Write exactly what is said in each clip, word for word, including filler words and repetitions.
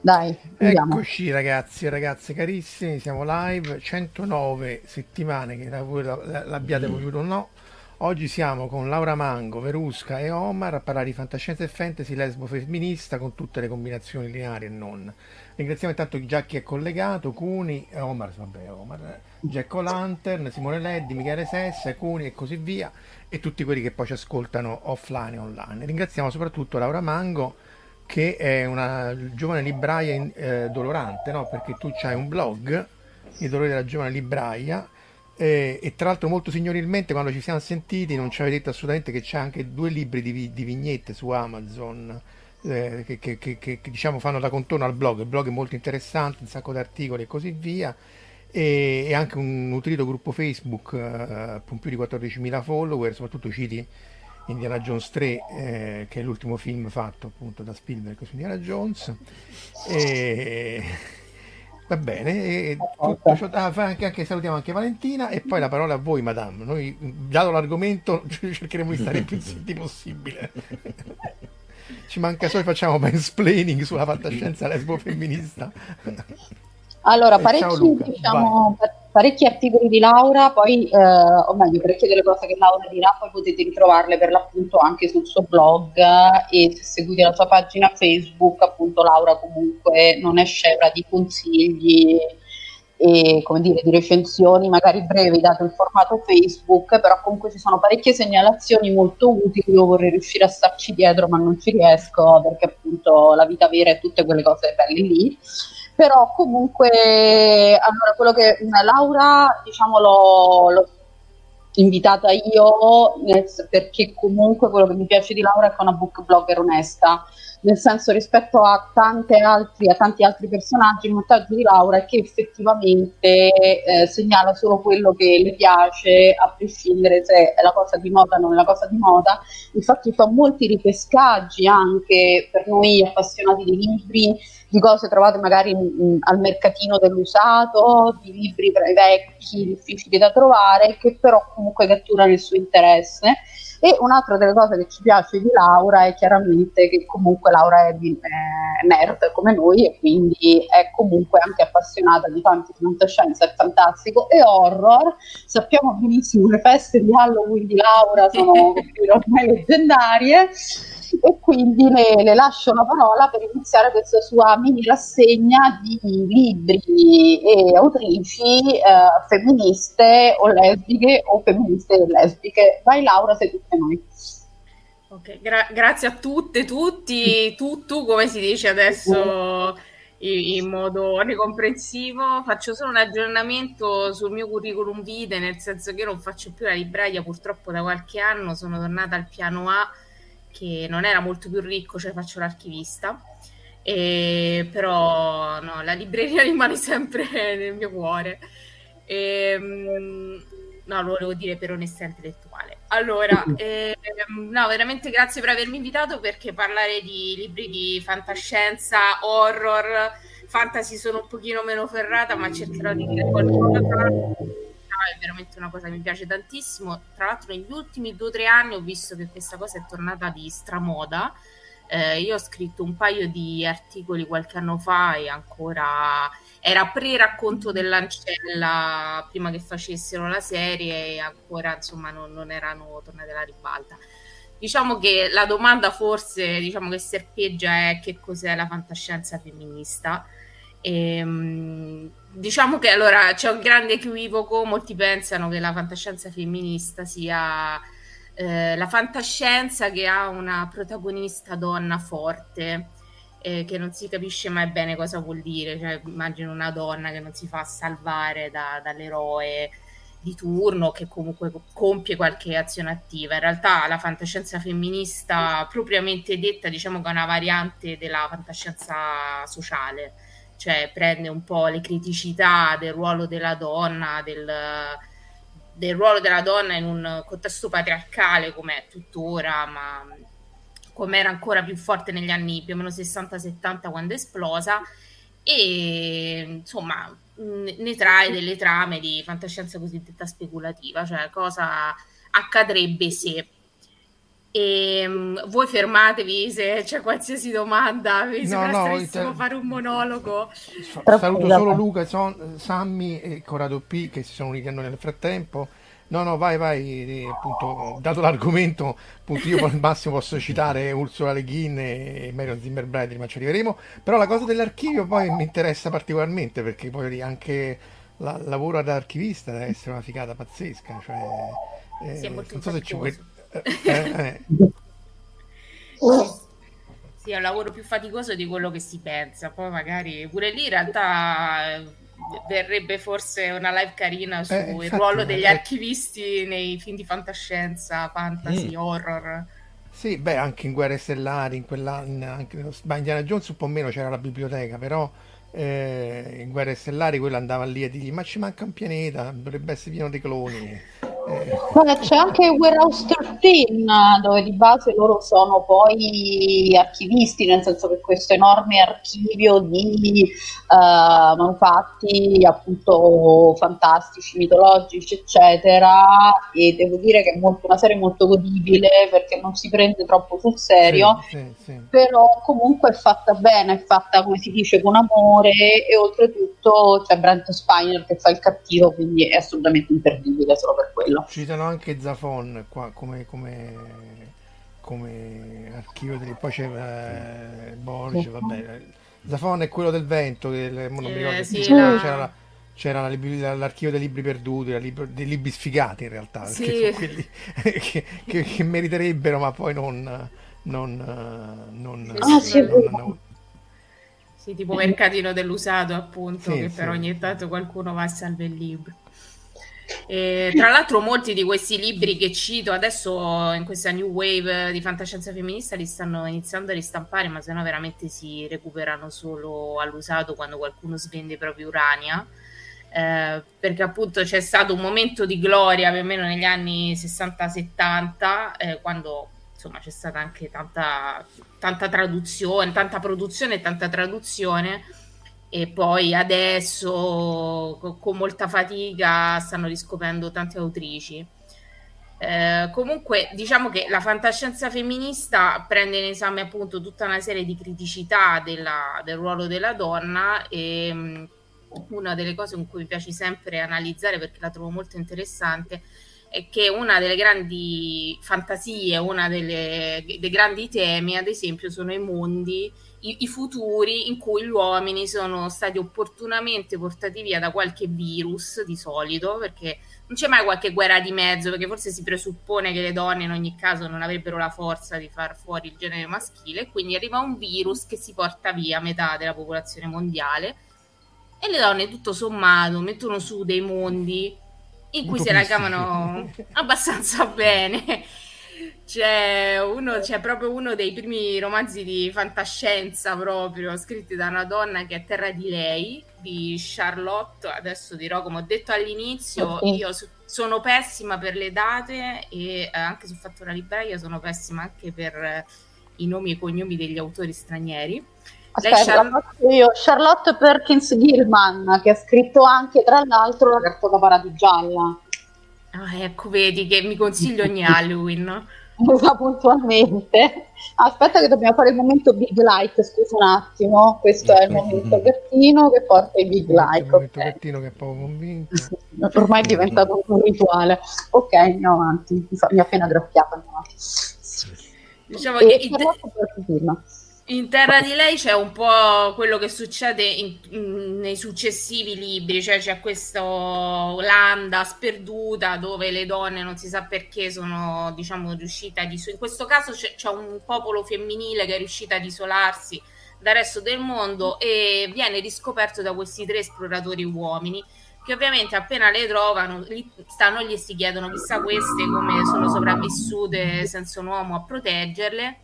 Dai, andiamo. Eccoci ragazzi e ragazze carissimi, siamo live, centonove settimane, che voi l'abbiate voluto o no. Oggi siamo con Laura Mango, Verusca e Omar a parlare di fantascienza e fantasy lesbo femminista con tutte le combinazioni lineari e non. Ringraziamo intanto Jack che è collegato, Cuni, Omar, vabbè, Omar, Jack O'Lantern, Simone Leddi, Michele Sessa, Cuni e così via, e tutti quelli che poi ci ascoltano offline e online. Ringraziamo soprattutto Laura Mango, che è una giovane libraia in, eh, dolorante, no? Perché tu c'hai un blog, I dolori della giovane libraia, eh, e tra l'altro molto signorilmente quando ci siamo sentiti non ci avevi detto assolutamente che c'è anche due libri di, di vignette su Amazon, eh, che, che, che, che, che diciamo fanno da contorno al blog. Il blog è molto interessante, un sacco di articoli e così via, e, e anche un nutrito gruppo Facebook, eh, con più di quattordicimila follower, soprattutto citi Indiana Jones tre, eh, che è l'ultimo film fatto appunto da Spielberg su Indiana Jones, e va bene, e tutto ciò... ah, anche, anche, salutiamo anche Valentina e poi la parola a voi madame. Noi, dato l'argomento, cercheremo di stare il più zitti possibile. Ci manca solo che facciamo mansplaining sulla fantascienza lesbo femminista. Allora, parecchi, diciamo, parecchi articoli di Laura, poi, eh, o meglio, parecchie delle cose che Laura dirà, poi potete ritrovarle per l'appunto anche sul suo blog, e se seguite la sua pagina Facebook, appunto Laura comunque non è scevra di consigli e, come dire, di recensioni, magari brevi, dato il formato Facebook, però comunque ci sono parecchie segnalazioni molto utili. Io vorrei riuscire a starci dietro, ma non ci riesco, perché appunto la vita vera è tutte quelle cose belle lì. Però comunque, allora, quello che Laura, diciamo, l'ho, l'ho invitata io, nel, perché comunque quello che mi piace di Laura è che è una book blogger onesta, nel senso, rispetto a tante altri, a tanti altri personaggi, il montaggio di Laura è che effettivamente eh, segnala solo quello che le piace, a prescindere se è la cosa di moda o non è la cosa di moda. Infatti fa molti ripescaggi anche per noi appassionati di libri, di cose trovate magari mh, al mercatino dell'usato, di libri tra i vecchi, difficili da trovare, che però comunque catturano il suo interesse. E un'altra delle cose che ci piace di Laura è chiaramente che comunque Laura è di, eh, nerd come noi, e quindi è comunque anche appassionata di tanti fantascienza, è fantastico, e horror. Sappiamo benissimo che le feste di Halloween di Laura sono ormai leggendarie, e quindi le, le lascio la parola per iniziare questa sua mini rassegna di libri e autrici eh, femministe o lesbiche o femministe e lesbiche. Vai Laura, sei tutte noi. Okay, gra- grazie a tutte, tutti, tutto, come si dice adesso in, in modo ricomprensivo. Faccio solo un aggiornamento sul mio curriculum vitae, nel senso che io non faccio più la libraia purtroppo da qualche anno, sono tornata al piano A, che non era molto più ricco, cioè faccio l'archivista, e però no, la libreria rimane sempre nel mio cuore. E, no, lo volevo dire per onestà intellettuale. Allora, eh, no, veramente grazie per avermi invitato, perché parlare di libri di fantascienza, horror, fantasy sono un pochino meno ferrata, ma cercherò di dire qualcosa. No, è veramente una cosa che mi piace tantissimo. Tra l'altro negli ultimi due o tre anni ho visto che questa cosa è tornata di stramoda. Eh, io ho scritto un paio di articoli qualche anno fa e ancora era pre-racconto dell'ancella, prima che facessero la serie, e ancora insomma non, non erano tornate alla ribalta. Diciamo che la domanda forse diciamo che serpeggia è: che cos'è la fantascienza femminista? E, diciamo che allora c'è un grande equivoco, molti pensano che la fantascienza femminista sia Eh, la fantascienza che ha una protagonista donna forte, eh, che non si capisce mai bene cosa vuol dire, cioè, immagino una donna che non si fa salvare da, dall'eroe di turno, che comunque compie qualche azione attiva. In realtà la fantascienza femminista propriamente detta diciamo che è una variante della fantascienza sociale, cioè prende un po' le criticità del ruolo della donna, del del ruolo della donna in un contesto patriarcale come è tuttora, ma come era ancora più forte negli anni più o meno sessanta settanta, quando è esplosa, e insomma ne trae delle trame di fantascienza cosiddetta speculativa, cioè cosa accadrebbe se. E voi fermatevi se c'è qualsiasi domanda, mi sembra no, stranissimo no, fare un monologo. Saluto solo Luca, son, Sammy e Corrado P che si sono uniti a noi nel frattempo. No, no, vai, vai, appunto, dato l'argomento, appunto, io al massimo posso citare Ursula Le Guin e Marion Zimmer Bradley, ma ci arriveremo. Però la cosa dell'archivio poi mi interessa particolarmente, perché poi anche la, il lavoro ad archivista deve essere una figata pazzesca, cioè eh, sì, non so se ci vuoi. Eh, eh. Sì, è un lavoro più faticoso di quello che si pensa. Poi magari pure lì in realtà verrebbe forse una live carina sul eh, infatti, ruolo degli eh, archivisti nei film di fantascienza, fantasy, eh. horror. Sì, beh, anche in Guerre stellari, in quella, in, anche in Indiana Jones un po' meno, c'era la biblioteca, però eh, in Guerre stellari quello andava lì e dirgli: ma ci manca un pianeta, dovrebbe essere pieno di cloni. Eh. C'è anche Warehouse tredici, dove di base loro sono poi archivisti, nel senso che questo enorme archivio di uh, manufatti appunto fantastici, mitologici eccetera, e devo dire che è molto, una serie molto godibile, perché non si prende troppo sul serio, sì, sì, sì. Però comunque è fatta bene, è fatta come si dice con amore, e oltretutto c'è Brent Spiner che fa il cattivo, quindi è assolutamente imperdibile solo per quello. Citano anche Zafon qua come, come, come archivio delle... Poi c'è eh, Borges, vabbè. Zafon è quello del vento, che non mi ricordo, eh, sì, c'era, c'era, c'era la libri, l'archivio dei libri perduti, la libri, dei libri sfigati in realtà, sì. Perché sono quelli che, che, che meriterebbero, ma poi non non non, ah, non, sì, non, non sì, tipo mercatino dell'usato, appunto, sì, che sì. Però ogni tanto qualcuno va a salvare il libro. E, tra l'altro, molti di questi libri che cito adesso in questa new wave di fantascienza femminista li stanno iniziando a ristampare, ma sennò veramente si recuperano solo all'usato, quando qualcuno svende proprio Urania, eh, perché appunto c'è stato un momento di gloria più o meno negli anni sessanta settanta, eh, quando insomma c'è stata anche tanta, tanta traduzione, tanta produzione e tanta traduzione. E poi adesso con molta fatica stanno riscoprendo tante autrici. Eh, comunque diciamo che la fantascienza femminista prende in esame appunto tutta una serie di criticità della, del ruolo della donna, e um, una delle cose con cui mi piace sempre analizzare, perché la trovo molto interessante, è che una delle grandi fantasie, una delle, dei grandi temi ad esempio sono i mondi, i futuri in cui gli uomini sono stati opportunamente portati via da qualche virus, di solito, perché non c'è mai qualche guerra di mezzo, perché forse si presuppone che le donne in ogni caso non avrebbero la forza di far fuori il genere maschile, e quindi arriva un virus che si porta via metà della popolazione mondiale, e le donne tutto sommato mettono su dei mondi in cui se la cavano abbastanza bene. C'è, uno, c'è proprio uno dei primi romanzi di fantascienza proprio scritti da una donna, che è Terra di Lei, di Charlotte. Adesso dirò, come ho detto all'inizio, okay. Io su, sono pessima per le date e eh, anche se ho fatto una libraia sono pessima anche per eh, i nomi e cognomi degli autori stranieri. Aspetta, Lei Charlotte... io, Charlotte Perkins Gilman, che ha scritto anche tra l'altro La cartola paradigialla. Ah, ecco, vedi che mi consiglio ogni Halloween, no? Usa puntualmente. Aspetta che dobbiamo fare il momento big like, scusa un attimo, questo è il momento gattino che porta i big like. Il momento gattino che è poco convinto. Ormai è diventato un rituale. Ok, andiamo avanti, mi ha appena graffiato, andiamo avanti. Diciamo e che in, te- in terra di lei c'è un po' quello che succede in, in, nei successivi libri, cioè c'è questa landa sperduta dove le donne non si sa perché sono, diciamo, riuscite ad isolarsi. In questo caso c'è, c'è un popolo femminile che è riuscita ad isolarsi dal resto del mondo e viene riscoperto da questi tre esploratori uomini che ovviamente appena le trovano, li stanno gli si chiedono chissà queste come sono sopravvissute senza un uomo a proteggerle.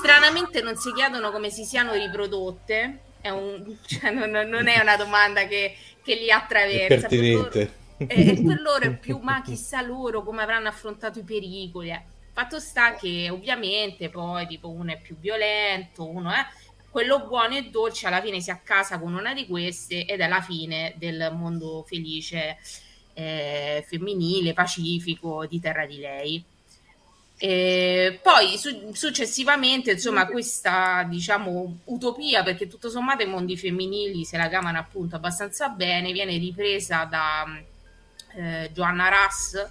Stranamente non si chiedono come si siano riprodotte, è un, cioè non, non è una domanda che, che li attraversa. Per loro, eh, per loro è più ma chissà loro come avranno affrontato i pericoli. Eh. Fatto sta che ovviamente poi tipo uno è più violento, uno è... quello buono e dolce alla fine si accasa con una di queste ed è la fine del mondo felice eh, femminile, pacifico di terra di lei. E poi su- successivamente insomma questa diciamo utopia, perché tutto sommato i mondi femminili se la cavano appunto abbastanza bene, viene ripresa da eh, Joanna Russ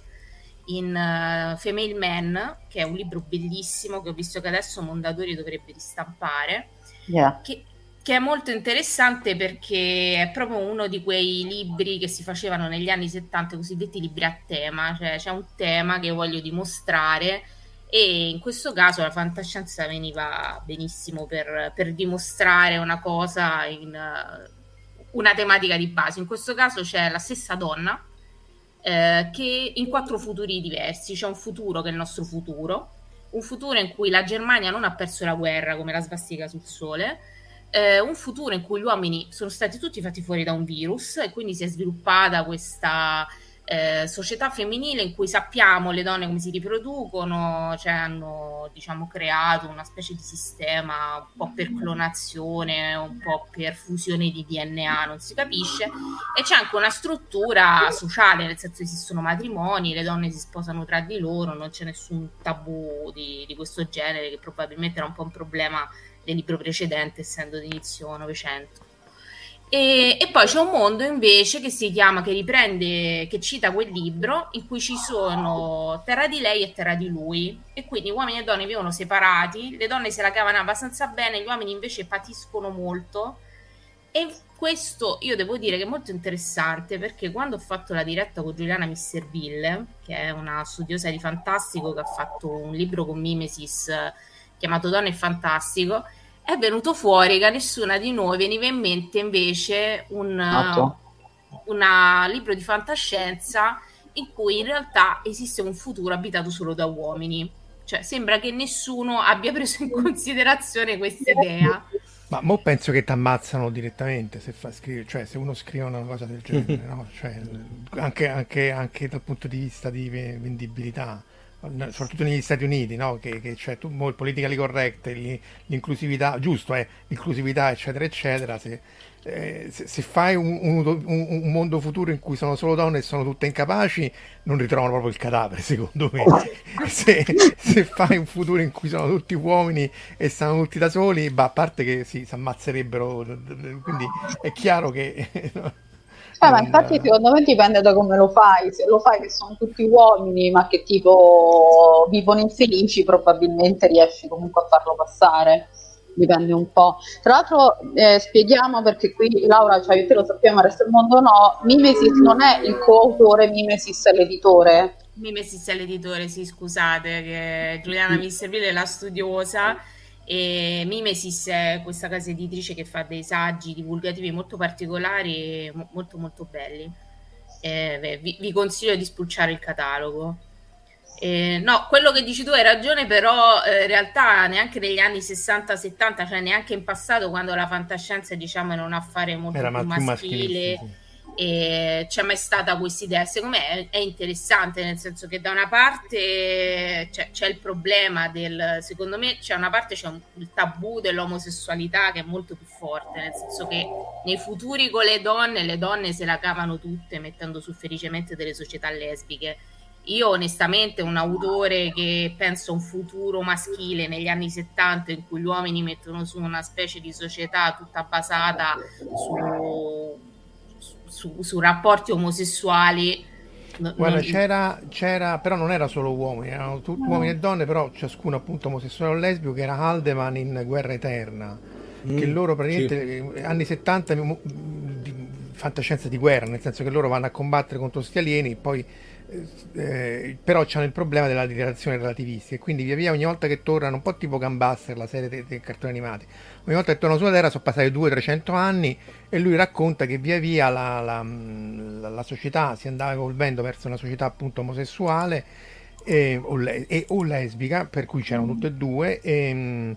in uh, Female Man, che è un libro bellissimo che ho visto che adesso Mondadori dovrebbe ristampare. Yeah. Che, che è molto interessante perché è proprio uno di quei libri che si facevano negli anni settanta, cosiddetti libri a tema, cioè c'è un tema che voglio dimostrare e in questo caso la fantascienza veniva benissimo per, per dimostrare una cosa in uh, una tematica di base. In questo caso c'è la stessa donna eh, che in quattro futuri diversi, c'è un futuro che è il nostro futuro, un futuro in cui la Germania non ha perso la guerra come la svastica sul sole, eh, un futuro in cui gli uomini sono stati tutti fatti fuori da un virus e quindi si è sviluppata questa eh, società femminile in cui sappiamo le donne come si riproducono, cioè hanno diciamo creato una specie di sistema un po' per clonazione, un po' per fusione di D N A, non si capisce, e c'è anche una struttura sociale, nel senso che esistono matrimoni, le donne si sposano tra di loro, non c'è nessun tabù di, di questo genere, che probabilmente era un po' un problema del libro precedente essendo di inizio Novecento. E, e poi c'è un mondo invece che si chiama, che riprende, che cita quel libro, in cui ci sono terra di lei e terra di lui e quindi uomini e donne vivono separati, le donne se la cavano abbastanza bene, gli uomini invece patiscono molto. E questo io devo dire che è molto interessante, perché quando ho fatto la diretta con Giuliana Misserville, che è una studiosa di fantastico che ha fatto un libro con Mimesis chiamato Donne e Fantastico, è venuto fuori che a nessuna di noi veniva in mente invece un una libro di fantascienza in cui in realtà esiste un futuro abitato solo da uomini. Cioè sembra che nessuno abbia preso in considerazione questa idea. Ma mo penso che ti ammazzano direttamente se fa scrivere, cioè se uno scrive una cosa del genere, no? Cioè, anche, anche, anche dal punto di vista di vendibilità. Soprattutto negli Stati Uniti, no? Che, che c'è tu, il politically correct, l'inclusività, giusto, eh, l'inclusività, eccetera, eccetera. Se, eh, se, se fai un, un, un mondo futuro in cui sono solo donne e sono tutte incapaci, non ritrovano proprio il cadavere, secondo me. Se, se fai un futuro in cui sono tutti uomini e stanno tutti da soli, bah, a parte che sì, si ammazzerebbero, quindi è chiaro che. No? Eh, ma infatti secondo me dipende da come lo fai, se lo fai che sono tutti uomini ma che tipo vivono infelici probabilmente riesci comunque a farlo passare, dipende un po'. Tra l'altro eh, spieghiamo, perché qui Laura, cioè io te lo sappiamo, il resto del mondo no, Mimesis non è il coautore, Mimesis è l'editore. Mimesis è l'editore, sì, scusate, che Giuliana Misserville è la studiosa. E Mimesis è questa casa editrice che fa dei saggi divulgativi molto particolari e molto molto belli. Eh, beh, vi, vi consiglio di spulciare il catalogo. Eh, no, quello che dici tu hai ragione, però eh, in realtà neanche negli anni sessanta settanta, cioè neanche in passato, quando la fantascienza diciamo era un affare molto più maschile, più maschile sì, sì. e c'è mai stata questa idea. Secondo me è, è interessante, nel senso che da una parte c'è, c'è il problema del, secondo me c'è una parte, c'è un, il tabù dell'omosessualità che è molto più forte, nel senso che nei futuri con le donne, le donne se la cavano tutte mettendo su felicemente delle società lesbiche. Io onestamente un autore che penso a un futuro maschile negli anni settanta in cui gli uomini mettono su una specie di società tutta basata su, su, su rapporti omosessuali. Guarda, c'era, c'era, però non era solo uomini, erano tutti uomini e donne, però ciascuno appunto omosessuale o lesbico, che era Haldeman in Guerra eterna, mm, che loro praticamente sì. anni settanta di fantascienza di guerra, nel senso che loro vanno a combattere contro questi alieni, poi Eh, però c'hanno il problema della dichiarazione relativistica, e quindi via via ogni volta che tornano, un po' tipo Gambaster la serie dei, dei cartoni animati, ogni volta che tornano sulla Terra sono passati duecento trecento anni, e lui racconta che via via la, la, la, la società si andava evolvendo verso una società appunto omosessuale e, o, le, e, o lesbica, per cui c'erano mm. tutte e due, e,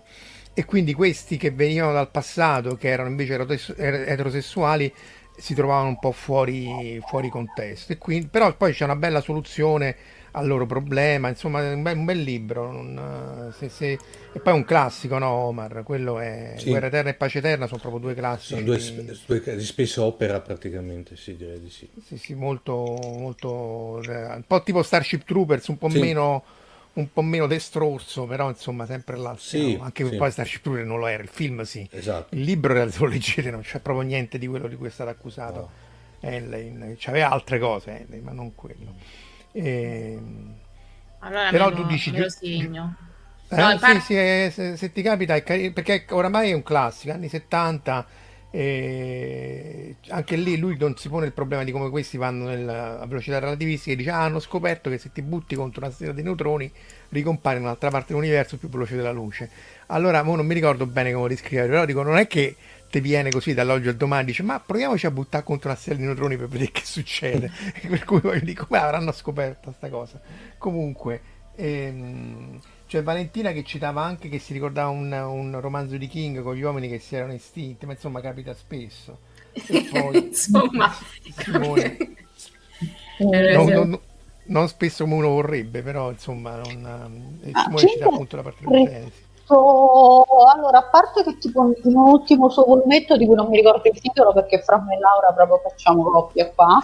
e quindi questi che venivano dal passato, che erano invece eterosessuali, si trovavano un po' fuori, fuori contesto, e quindi, però poi c'è una bella soluzione al loro problema, insomma un bel, un bel libro, un, se, se... e poi un classico, no Omar? Quello è sì. Guerra eterna e Pace eterna, sono proprio due classici, sono due, due di spessa opera praticamente, sì, direi di sì. Sì, sì, molto, molto, un po' tipo Starship Troopers, un po' sì. meno un po' meno destrorso, però insomma sempre là, sì, no? Anche sì. Poi Starship Troopers non lo era, il film sì, esatto. Il libro se lo leggete non c'è proprio niente di quello di cui è stato accusato, no. Ellen c'aveva altre cose, Ellen, ma non quello, e... allora però me lo, tu dici me lo segno. Eh, no, sì, par- sì, se, se ti capita è car- perché oramai è un classico anni settanta, e anche lì lui non si pone il problema di come questi vanno nella a velocità relativistica, e dice ah, hanno scoperto che se ti butti contro una stella di neutroni ricompare in un'altra parte dell'universo più veloce della luce. Allora mo non mi ricordo bene come descrivere, però dico, non è che ti viene così dall'oggi al domani, dice ma proviamoci a buttare contro una stella di neutroni per vedere che succede per cui voglio dire, come avranno scoperto sta cosa? Comunque ehm... Cioè Valentina che citava anche che si ricordava un, un romanzo di King con gli uomini che si erano estinti, ma insomma capita spesso. E poi, insomma, Simone, non, non, non spesso come uno vorrebbe, però insomma non, Simone cita appunto la parte del genesi. Allora, a parte che tipo un ultimo suo volumetto di cui non mi ricordo il titolo perché Fran e Laura proprio facciamo coppia qua,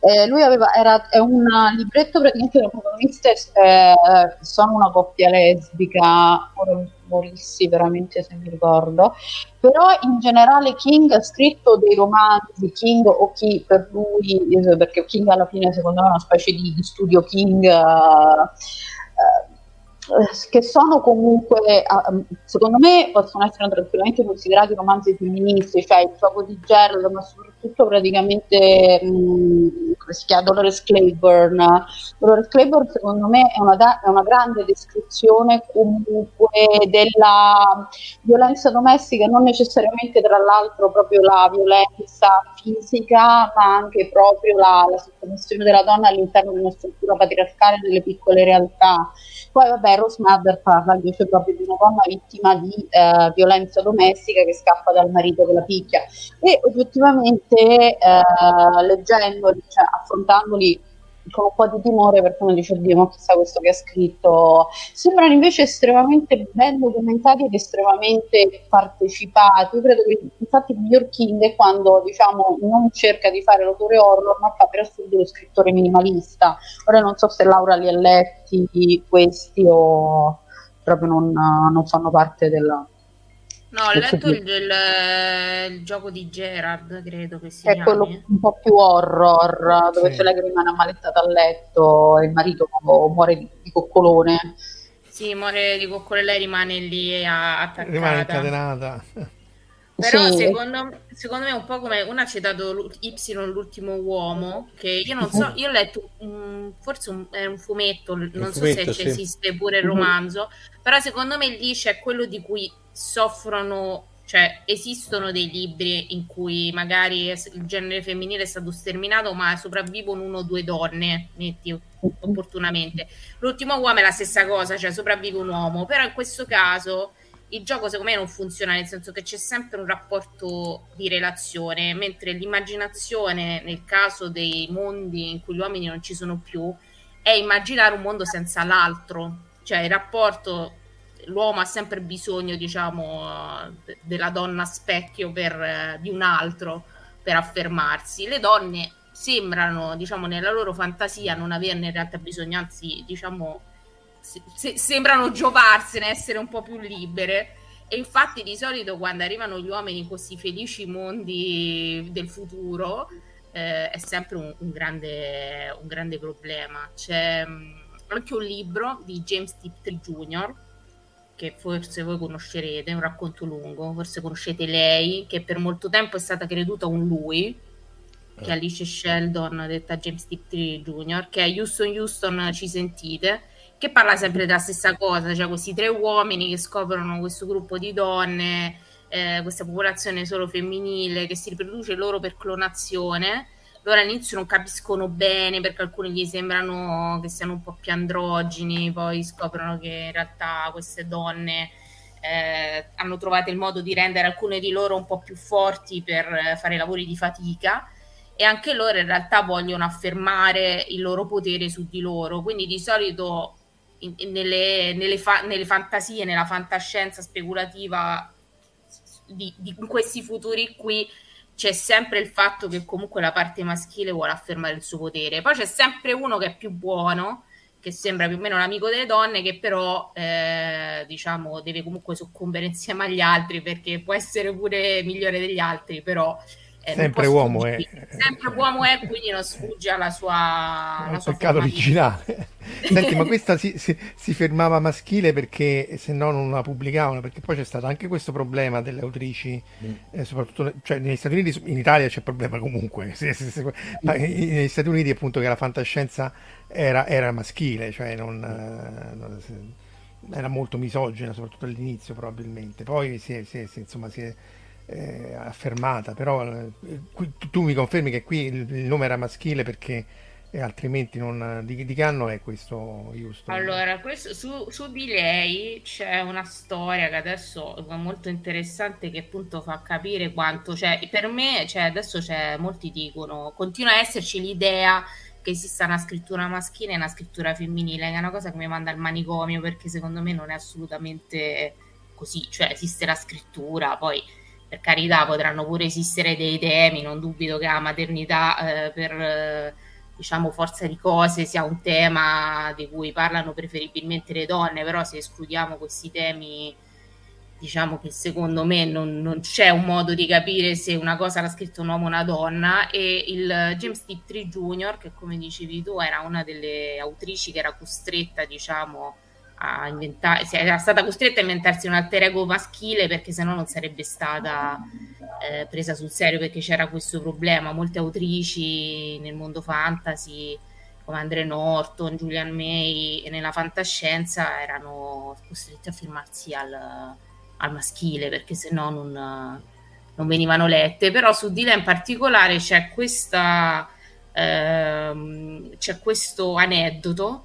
eh, lui aveva era è un libretto praticamente del protagonista, eh, sono una coppia lesbica, morissi veramente se mi ricordo, però in generale King ha scritto dei romanzi, King o chi per lui, perché King alla fine secondo me è una specie di, di studio King, eh, eh, che sono comunque, secondo me, possono essere tranquillamente considerati romanzi femministi, cioè Il fuoco di Gerald, ma soprattutto praticamente mh, Dolores Claiborne. Dolores Claiborne secondo me è una, da- è una grande descrizione comunque della violenza domestica, non necessariamente tra l'altro proprio la violenza fisica, ma anche proprio la, la sottomissione della donna all'interno di una struttura patriarcale delle piccole realtà. Poi vabbè, Rose Madder parla invece proprio di una donna vittima di eh, violenza domestica che scappa dal marito che la picchia, e oggettivamente eh, leggendoli, cioè affrontandoli con un po' di timore, perché uno dice oddio ma chissà questo che ha scritto, sembrano invece estremamente ben documentati ed estremamente partecipati. Io credo che infatti il miglior King è quando diciamo non cerca di fare l'autore horror ma fa per assurdo lo scrittore minimalista. Ora non so se Laura li ha letti questi o proprio non, non fanno parte della... No, ho letto il, il, il gioco di Gerard, credo che sia. È chiami. Quello un po' più horror, dove sì. c'è lei che rimane ammalettata a letto e il marito muore di, di coccolone. Sì, muore di coccolone, lei rimane lì attaccata. Rimane incatenata. Però sì. secondo, secondo me è un po' come, una ha citato Y, l'ultimo uomo, che io non so, io ho letto um, forse un, è un fumetto, non un so fumetto, se sì. esiste pure il romanzo, mm-hmm. però secondo me lì c'è quello di cui soffrono, cioè esistono dei libri in cui magari il genere femminile è stato sterminato ma sopravvivono uno o due donne metti opportunamente. L'ultimo uomo è la stessa cosa, cioè sopravvive un uomo, però in questo caso il gioco secondo me non funziona, nel senso che c'è sempre un rapporto di relazione, mentre l'immaginazione, nel caso dei mondi in cui gli uomini non ci sono più, è immaginare un mondo senza l'altro, cioè il rapporto, l'uomo ha sempre bisogno, diciamo, de- della donna specchio per, eh, di un altro per affermarsi. Le donne sembrano, diciamo, nella loro fantasia non averne in realtà bisogno, anzi, diciamo, se- se- sembrano giovarsene, essere un po' più libere. E infatti di solito quando arrivano gli uomini in questi felici mondi del futuro, eh, è sempre un, un, grande, un grande problema. C'è anche un libro di James Tiptree Junior che forse voi conoscerete, un racconto lungo, forse conoscete lei, che per molto tempo è stata creduta un lui, che è Alice Sheldon, detta James Tiptree Junior, che è Houston Houston Ci Sentite, che parla sempre della stessa cosa, cioè questi tre uomini che scoprono questo gruppo di donne, eh, questa popolazione solo femminile che si riproduce loro per clonazione. Loro all'inizio non capiscono bene perché alcuni gli sembrano che siano un po' più androgini, poi scoprono che in realtà queste donne, eh, hanno trovato il modo di rendere alcune di loro un po' più forti per fare lavori di fatica, e anche loro in realtà vogliono affermare il loro potere su di loro. Quindi di solito in, in, nelle, nelle, fa, nelle fantasie, nella fantascienza speculativa di, di questi futuri qui, c'è sempre il fatto che comunque la parte maschile vuole affermare il suo potere. Poi c'è sempre uno che è più buono, che sembra più o meno l'amico delle donne, che però, eh, diciamo, deve comunque soccombere insieme agli altri, perché può essere pure migliore degli altri, però, eh, sempre uomo è, sempre uomo è, quindi non sfugge alla sua, alla sua peccato originale. Senti, ma questa si, si, si fermava maschile perché se no non la pubblicavano, perché poi c'è stato anche questo problema delle autrici, mm. eh, soprattutto, cioè, negli Stati Uniti. In Italia c'è problema comunque, se, se, se, ma negli Stati Uniti appunto che la fantascienza era, era maschile, cioè non, non se, era molto misogina soprattutto all'inizio probabilmente, poi si è, si è, si, insomma si è eh, affermata, però eh, qui, tu mi confermi che qui il, il nome era maschile perché e altrimenti non. Di, di che anno è questo, Houston? Allora, questo, su, su di lei c'è una storia che adesso è molto interessante, che appunto fa capire quanto, cioè, per me, cioè, adesso c'è, molti dicono, continua a esserci l'idea che esista una scrittura maschile e una scrittura femminile, che è una cosa che mi manda al manicomio, perché secondo me non è assolutamente così, cioè esiste la scrittura, poi per carità potranno pure esistere dei temi, non dubito che la maternità, eh, per... Eh, diciamo forza di cose sia un tema di cui parlano preferibilmente le donne, però se escludiamo questi temi, diciamo che secondo me non, non c'è un modo di capire se una cosa l'ha scritta un uomo o una donna. E il James Tiptree Junior, che come dicevi tu era una delle autrici che era costretta, diciamo, a inventare, era stata costretta a inventarsi un alter ego maschile perché sennò non sarebbe stata Eh, presa sul serio, perché c'era questo problema. Molte autrici nel mondo fantasy come Andre Norton, Julian May, e nella fantascienza erano costrette a firmarsi al, al maschile perché sennò non, non venivano lette. Però su di lei in particolare c'è questa ehm, c'è questo aneddoto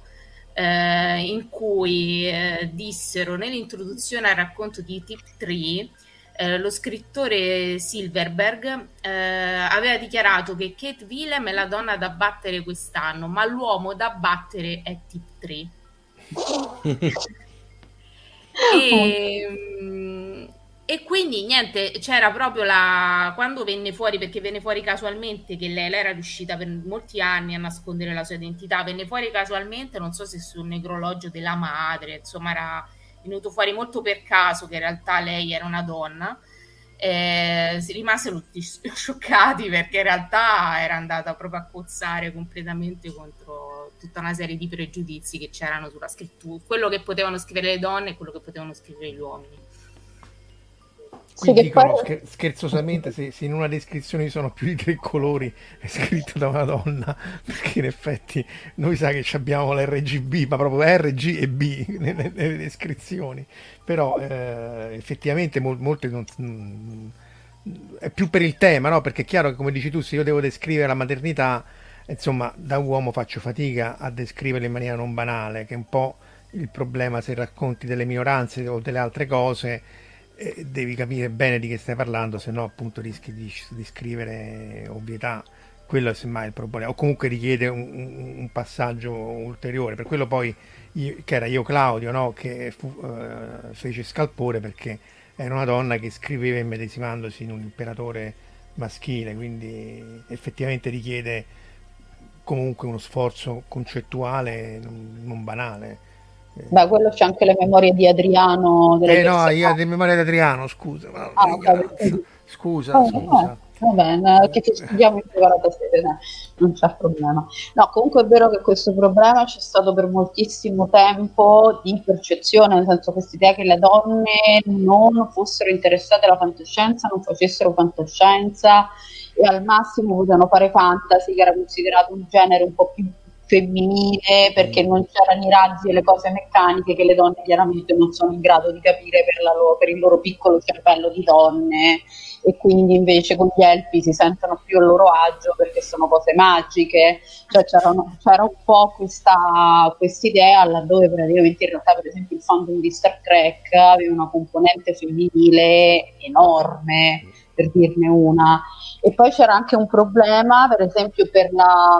eh, in cui eh, dissero nell'introduzione al racconto di Tiptree, Eh, lo scrittore Silverberg eh, aveva dichiarato che Kate Willem è la donna da battere quest'anno, ma l'uomo da battere è Tiptree. e, e quindi niente, c'era proprio la quando venne fuori, perché venne fuori casualmente che lei, lei era riuscita per molti anni a nascondere la sua identità, venne fuori casualmente, non so se sul necrologio della madre, insomma era venuto fuori molto per caso che in realtà lei era una donna. Eh, si rimasero tutti scioccati perché in realtà era andata proprio a cozzare completamente contro tutta una serie di pregiudizi che c'erano sulla scrittura, quello che potevano scrivere le donne e quello che potevano scrivere gli uomini. Quindi sì, dicono poi... scherzosamente se, se in una descrizione ci sono più di tre colori è scritto da una donna, perché in effetti noi sa che abbiamo l'erre gi bi, ma proprio erre gi e B nelle, nelle descrizioni, però eh, effettivamente mol, molte non, è più per il tema, no? Perché è chiaro che come dici tu, se io devo descrivere la maternità, insomma da uomo faccio fatica a descriverla in maniera non banale, che è un po' il problema se racconti delle minoranze o delle altre cose, eh, devi capire bene di che stai parlando, se no appunto rischi di, di scrivere ovvietà. Quello è semmai il problema, o comunque richiede un, un, un passaggio ulteriore. Per quello poi io, che era Io Claudio, no? Che fu, uh, fece scalpore perché era una donna che scriveva immedesimandosi in un imperatore maschile, quindi effettivamente richiede comunque uno sforzo concettuale non, non banale. Beh, quello c'è anche le memorie di Adriano. Eh no, io le memorie di Adriano, scusa. Ma ah, okay. Scusa, oh, scusa. No. Va bene, che ci studiamo in privata sede, non c'è problema. No, comunque è vero che questo problema c'è stato per moltissimo tempo di percezione, nel senso, questa idea che le donne non fossero interessate alla fantascienza, non facessero fantascienza e al massimo potevano fare fantasy, che era considerato un genere un po' più femminile perché non c'erano i razzi e le cose meccaniche che le donne chiaramente non sono in grado di capire per, la loro, per il loro piccolo cervello di donne, e quindi invece con gli elfi si sentono più al loro agio perché sono cose magiche. Cioè c'era un po' questa idea laddove praticamente in realtà per esempio il fandom di Star Trek aveva una componente femminile enorme, per dirne una. E poi c'era anche un problema, per esempio per, la,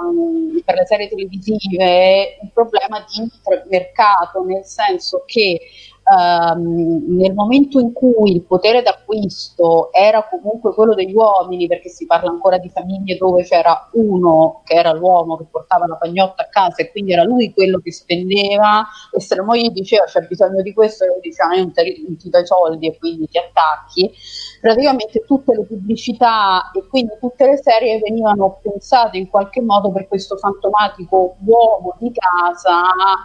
per le serie televisive, un problema di mercato, nel senso che Um, nel momento in cui il potere d'acquisto era comunque quello degli uomini, perché si parla ancora di famiglie dove c'era uno che era l'uomo che portava la pagnotta a casa e quindi era lui quello che spendeva, e se la moglie diceva c'è bisogno di questo e lui diceva non ti do i soldi e quindi ti attacchi, praticamente tutte le pubblicità e quindi tutte le serie venivano pensate in qualche modo per questo fantomatico uomo di casa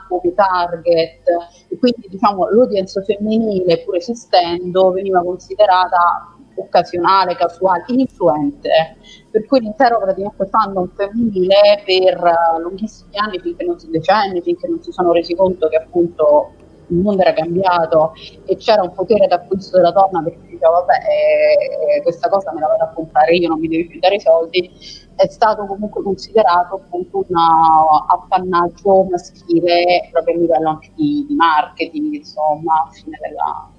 come target, e quindi diciamo lo l'udienza femminile, pur esistendo, veniva considerata occasionale, casuale, ininfluente, per cui l'intero praticamente fandom femminile per lunghissimi anni, finché non si decenni, finché non si sono resi conto che appunto il mondo era cambiato e c'era un potere d'acquisto della donna perché diceva vabbè questa cosa me la vado a comprare io, non mi devi più dare i soldi, è stato comunque considerato appunto un appannaggio maschile proprio a livello anche di, di marketing, insomma, a fine della,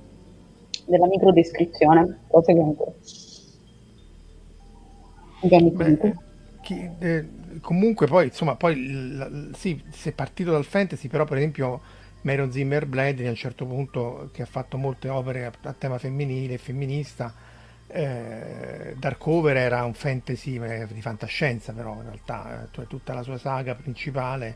della microdescrizione. Comunque, Beh, chi, eh, comunque poi insomma poi la, sì, si è partito dal fantasy, però per esempio Marion Zimmer Bradley a un certo punto, che ha fatto molte opere a, a tema femminile e femminista, Eh, Dark Over era un fantasy di fantascienza, però in realtà eh, tutta la sua saga principale,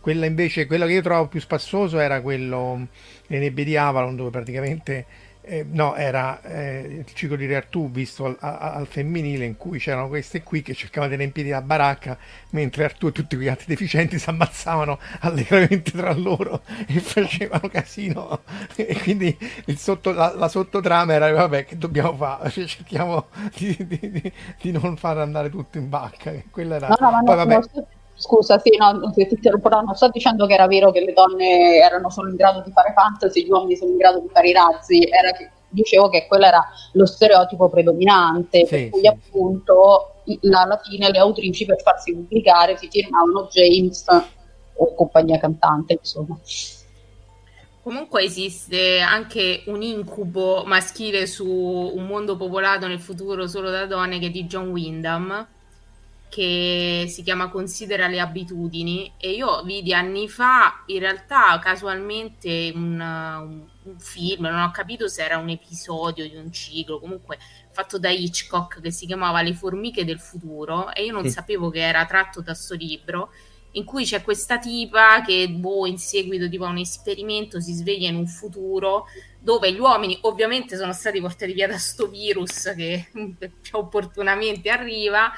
quella invece, quello che io trovavo più spassoso era quello Le nebbie di Avalon, dove praticamente eh, no, era eh, il ciclo di Re Artù visto al, a, al femminile, in cui c'erano queste qui che cercavano di riempire la baracca mentre Artù e tutti gli altri deficienti si ammazzavano allegramente tra loro e facevano casino, e quindi il sotto, la, la sottotrama era vabbè che dobbiamo fare, cioè, cerchiamo di, di, di, di non far andare tutto in vacca. Quella era... no, no, ma poi, vabbè... no, scusa, sì, no, ti interrompo, non sto dicendo che era vero che le donne erano solo in grado di fare fantasy, gli uomini sono in grado di fare i razzi, era che, dicevo che quello era lo stereotipo predominante, sì, per cui sì, appunto la, alla fine le autrici per farsi pubblicare si firmavano James o compagnia cantante, insomma. Comunque esiste anche un incubo maschile su Un mondo popolato nel futuro solo da donne, che è di John Wyndham, che si chiama Considera le abitudini, e io vidi anni fa in realtà casualmente un, un, un film, non ho capito se era un episodio di un ciclo, comunque fatto da Hitchcock, che si chiamava Le formiche del futuro, e io non sì. sapevo che era tratto da sto libro, in cui c'è questa tipa che boh, in seguito tipo a un esperimento si sveglia in un futuro dove gli uomini ovviamente sono stati portati via da sto virus che più opportunamente arriva,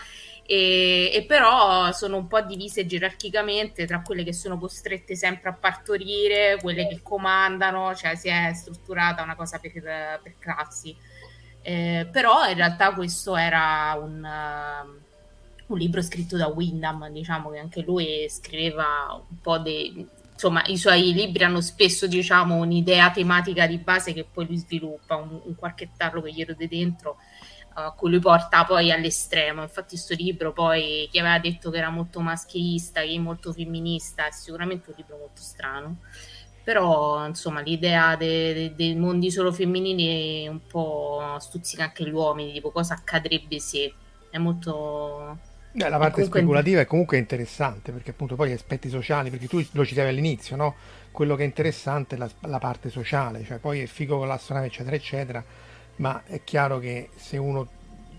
E, e però sono un po' divise gerarchicamente tra quelle che sono costrette sempre a partorire, quelle che comandano, cioè si è strutturata una cosa per, per classi, eh, però in realtà questo era un, uh, un libro scritto da Wyndham, diciamo che anche lui scriveva un po' dei, insomma i suoi libri hanno spesso diciamo un'idea tematica di base che poi lui sviluppa, un, un qualche tarlo che gli rode dentro a cui lui porta poi all'estremo. Infatti sto libro, poi chi aveva detto che era molto maschilista, che è molto femminista, è sicuramente un libro molto strano, però insomma l'idea dei de, de mondi solo femminili un po' stuzzica anche gli uomini, tipo cosa accadrebbe se, è molto... Beh, la parte comunque... speculativa è comunque interessante, perché appunto poi gli aspetti sociali, perché tu lo citavi all'inizio, no? Quello che è interessante è la, la parte sociale, cioè poi è figo con l'astronave eccetera eccetera, ma è chiaro che se uno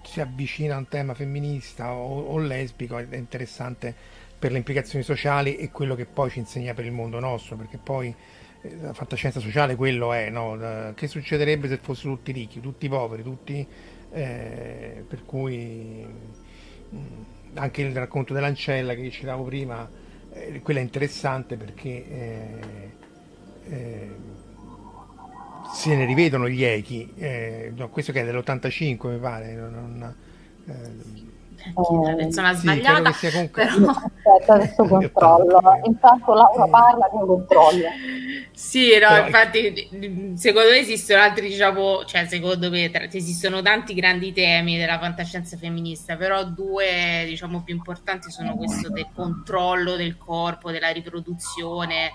si avvicina a un tema femminista o, o lesbico è interessante per le implicazioni sociali e quello che poi ci insegna per il mondo nostro, perché poi eh, la fantascienza sociale quello è, no? Che succederebbe se fossero tutti ricchi, tutti poveri, tutti eh, per cui mh, anche il racconto dell'ancella che citavo prima, eh, quella è interessante perché eh, eh, se ne rivedono gli echi, eh, no, questo che è dell'ottantacinque mi pare, non, eh, una persona sì, sbagliata sia comunque... però... aspetta adesso controllo, intanto Laura eh... parla che controllo sì no però... infatti secondo me esistono altri, diciamo, cioè secondo me esistono tanti grandi temi della fantascienza femminista, però due diciamo più importanti sono questo del controllo del corpo, della riproduzione,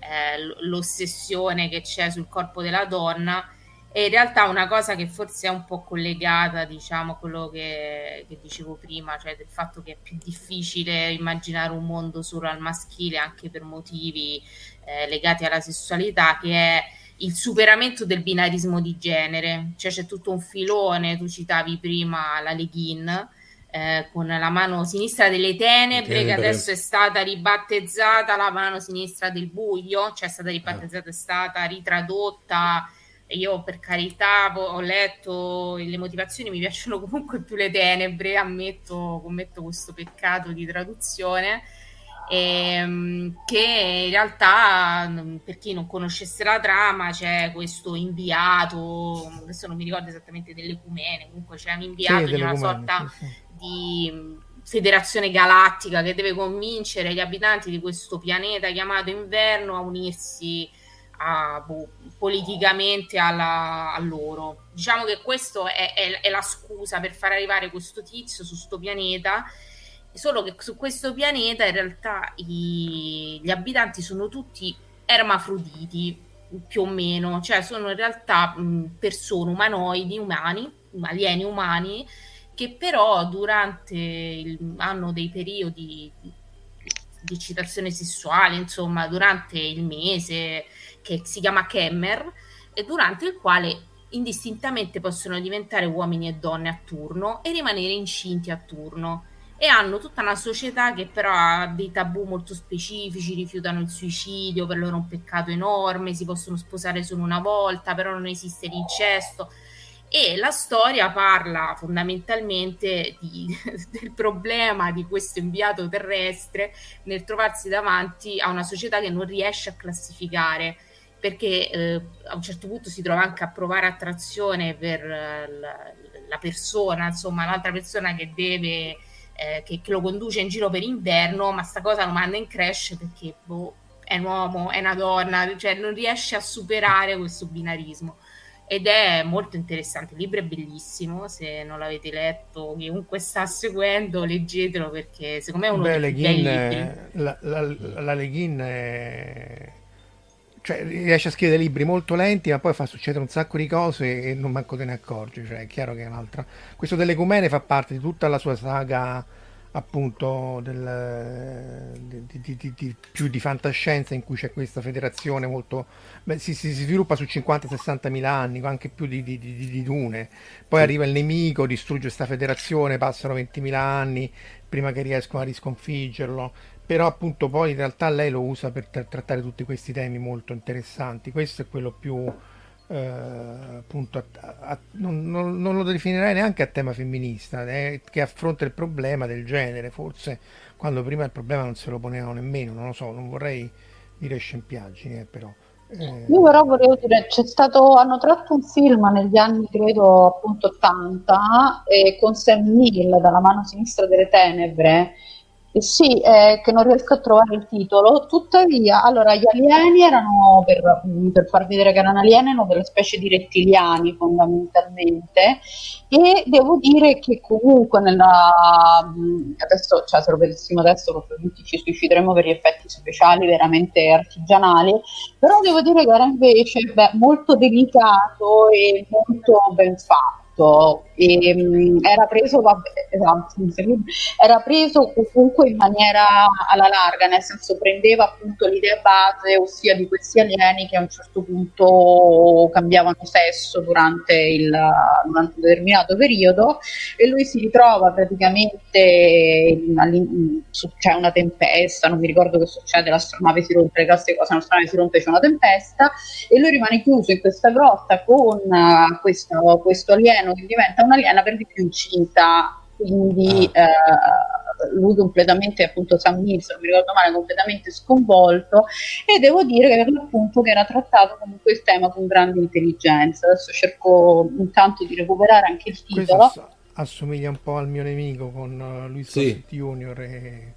eh, l'ossessione che c'è sul corpo della donna. E in realtà una cosa che forse è un po' collegata, diciamo, a quello che, che dicevo prima, cioè del fatto che è più difficile immaginare un mondo solo al maschile, anche per motivi eh, legati alla sessualità, che è il superamento del binarismo di genere. Cioè c'è tutto un filone, tu citavi prima la Le Guin, eh, con la mano sinistra delle tenebre, che adesso è stata ribattezzata la mano sinistra del buio, cioè è stata ribattezzata, è stata ritradotta... Io per carità ho letto le motivazioni, mi piacciono comunque più le tenebre, ammetto, commetto questo peccato di traduzione, e, che in realtà per chi non conoscesse la trama c'è questo inviato, adesso non mi ricordo esattamente dell'ecumene, comunque c'è un inviato sì, di una sorta sì, sì. di federazione galattica che deve convincere gli abitanti di questo pianeta chiamato Inverno a unirsi A, boh, politicamente alla, a loro. Diciamo che questo è, è, è la scusa per far arrivare questo tizio su sto pianeta, solo che su questo pianeta in realtà i, gli abitanti sono tutti ermafroditi più o meno, cioè sono in realtà mh, persone, umanoidi, umani, alieni umani, che però durante il, hanno dei periodi di eccitazione sessuale, insomma durante il mese che si chiama Kemmer, e durante il quale indistintamente possono diventare uomini e donne a turno e rimanere incinti a turno, e hanno tutta una società che però ha dei tabù molto specifici, rifiutano il suicidio, per loro è un peccato enorme, si possono sposare solo una volta, però non esiste l'incesto, e la storia parla fondamentalmente di, del problema di questo inviato terrestre nel trovarsi davanti a una società che non riesce a classificare, perché eh, a un certo punto si trova anche a provare attrazione per eh, la, la persona, insomma l'altra persona che deve eh, che, che lo conduce in giro per Inverno, ma sta cosa lo manda in crash perché boh, è un uomo, è una donna, cioè non riesce a superare questo binarismo, ed è molto interessante. Il libro è bellissimo, se non l'avete letto chiunque sta seguendo leggetelo, perché secondo me è uno Beh, dei più bei libri. La, la, la Le Guin è... cioè, riesce a scrivere libri molto lenti, ma poi fa succedere un sacco di cose e non manco te ne accorgi, cioè è chiaro che è un'altra. Questo dell'ecumene fa parte di tutta la sua saga appunto del, di, di, di, di, più di fantascienza, in cui c'è questa federazione molto beh, si, si sviluppa su cinquanta sessanta mila anni, anche più di, di, di, di dune, poi sì. Arriva il nemico, distrugge questa federazione, passano ventimila anni prima che riescono a risconfiggerlo, però appunto poi in realtà lei lo usa per tra- trattare tutti questi temi molto interessanti. Questo è quello più eh, appunto a, a, non, non, non lo definirei neanche a tema femminista, eh, che affronta il problema del genere, forse quando prima il problema non se lo ponevano nemmeno, non lo so, non vorrei dire scempiaggini, eh, però eh. Io però volevo dire, c'è stato, hanno tratto un film negli anni credo appunto ottanta eh, con Sam Neill dalla mano sinistra delle tenebre, Sì, eh, che non riesco a trovare il titolo. Tuttavia, allora, gli alieni erano, per, per far vedere che erano alieni, erano delle specie di rettiliani fondamentalmente, e devo dire che comunque nella, adesso, cioè se lo vedessimo adesso probabilmente ci suicideremo per gli effetti speciali veramente artigianali, però devo dire che era invece beh, molto delicato e molto ben fatto. E, um, era preso vabbè, esatto, era preso comunque in maniera alla larga, nel senso prendeva appunto l'idea base, ossia di questi alieni che a un certo punto cambiavano sesso durante, il, durante un determinato periodo, e lui si ritrova praticamente, c'è una tempesta, non mi ricordo che succede, l'astronave si rompe, le classiche cose, l'astronave si rompe, c'è una tempesta e lui rimane chiuso in questa grotta con uh, questo, questo alieno che diventa un'aliena per di più incinta, quindi ah. eh, lui completamente, appunto Sam Wilson, mi ricordo male, completamente sconvolto, e devo dire che per l'appunto che era trattato comunque il tema con grande intelligenza. Adesso cerco intanto di recuperare anche il titolo. Questo assomiglia un po' al mio nemico con Louis sì. Junior e,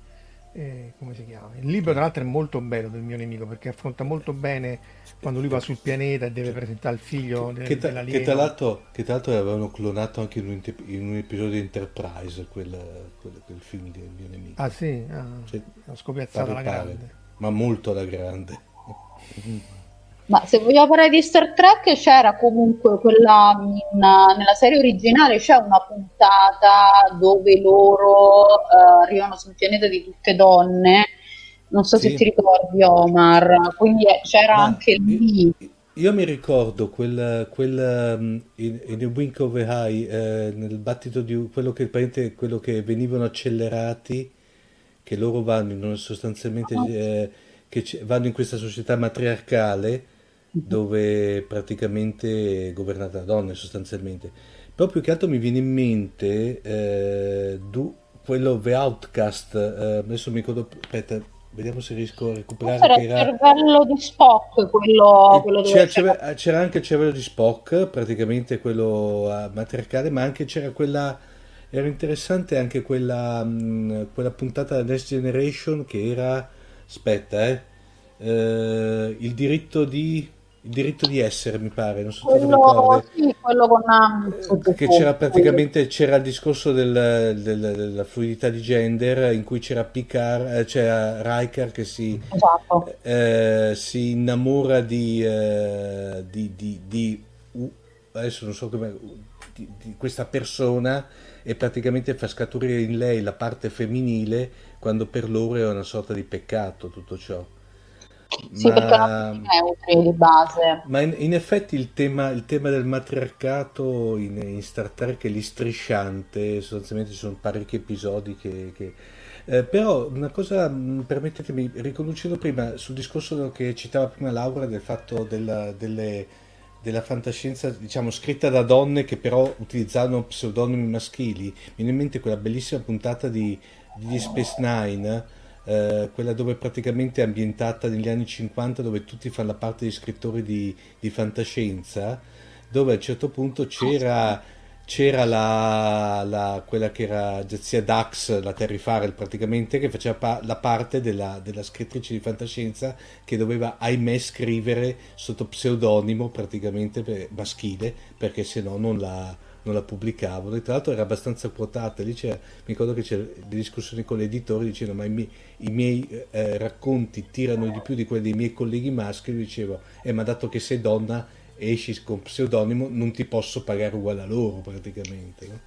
e come si chiama? Il libro tra l'altro è molto bello del mio nemico, perché affronta molto bene quando lui va sul pianeta e deve presentare il figlio che, del, dell'alieno. Che tra l'altro, che tra l'altro avevano clonato anche in un, in un episodio di Enterprise, quel, quel, quel film del mio nemico. Ah sì? Ah, cioè, ho scopiazzato alla grande. Pare, ma molto alla grande. Ma se vogliamo parlare di Star Trek, c'era comunque quella, in, nella serie originale c'è una puntata dove loro uh, arrivano su un pianeta di tutte donne, non so sì. se ti ricordi Omar, quindi c'era ma anche lì. Io, io mi ricordo quel, quel um, in, in The Wink of an Eye, eh, nel battito di quello che, quello che venivano accelerati, che loro vanno in, sostanzialmente ah. eh, che c- vanno in questa società matriarcale dove praticamente è governata da donne sostanzialmente. Però più che altro mi viene in mente eh, du, quello The Outcast, eh, adesso mi ricordo, aspetta, vediamo se riesco a recuperare. C'era il cervello di Spock, quello, quello c'era, c'era. c'era anche il cervello di Spock, praticamente quello a matriarcale, ma anche c'era quella, era interessante anche quella, mh, quella puntata della Next Generation che era, aspetta, eh, eh il diritto di il diritto di essere, mi pare, non so se quello, ricordi, sì, quello con la... che c'era praticamente c'era il discorso del, del, della fluidità di gender, in cui c'era Picard, c'era Riker che si, esatto. eh, si innamora di, eh, di, di, di uh, adesso non so come di, di questa persona, e praticamente fa scaturire in lei la parte femminile, quando per loro è una sorta di peccato tutto ciò. Sì, ma, perché non è utile di base. Ma in, in effetti il tema, il tema del matriarcato in, in Star Trek è lì strisciante, sostanzialmente ci sono parecchi episodi che, che... Eh, però una cosa, permettetemi, riconducendo prima sul discorso che citava prima Laura del fatto della, delle, della fantascienza diciamo scritta da donne che però utilizzavano pseudonimi maschili, mi viene in mente quella bellissima puntata di, di Space Nine, Uh, quella dove praticamente è ambientata negli anni cinquanta, dove tutti fanno la parte di scrittori di, di fantascienza, dove a un certo punto c'era, c'era la, la, quella che era Zia Dax, la Terrifier praticamente, che faceva pa- la parte della, della scrittrice di fantascienza che doveva ahimè scrivere sotto pseudonimo praticamente per, maschile, perché se no non la... non la pubblicavano, e tra l'altro era abbastanza quotata. Lì c'era, mi ricordo che c'era delle discussioni con l'editore dicendo ma i miei, i miei eh, racconti tirano di più di quelli dei miei colleghi maschi, e lui diceva eh, ma dato che sei donna e esci con pseudonimo non ti posso pagare uguale a loro praticamente, no?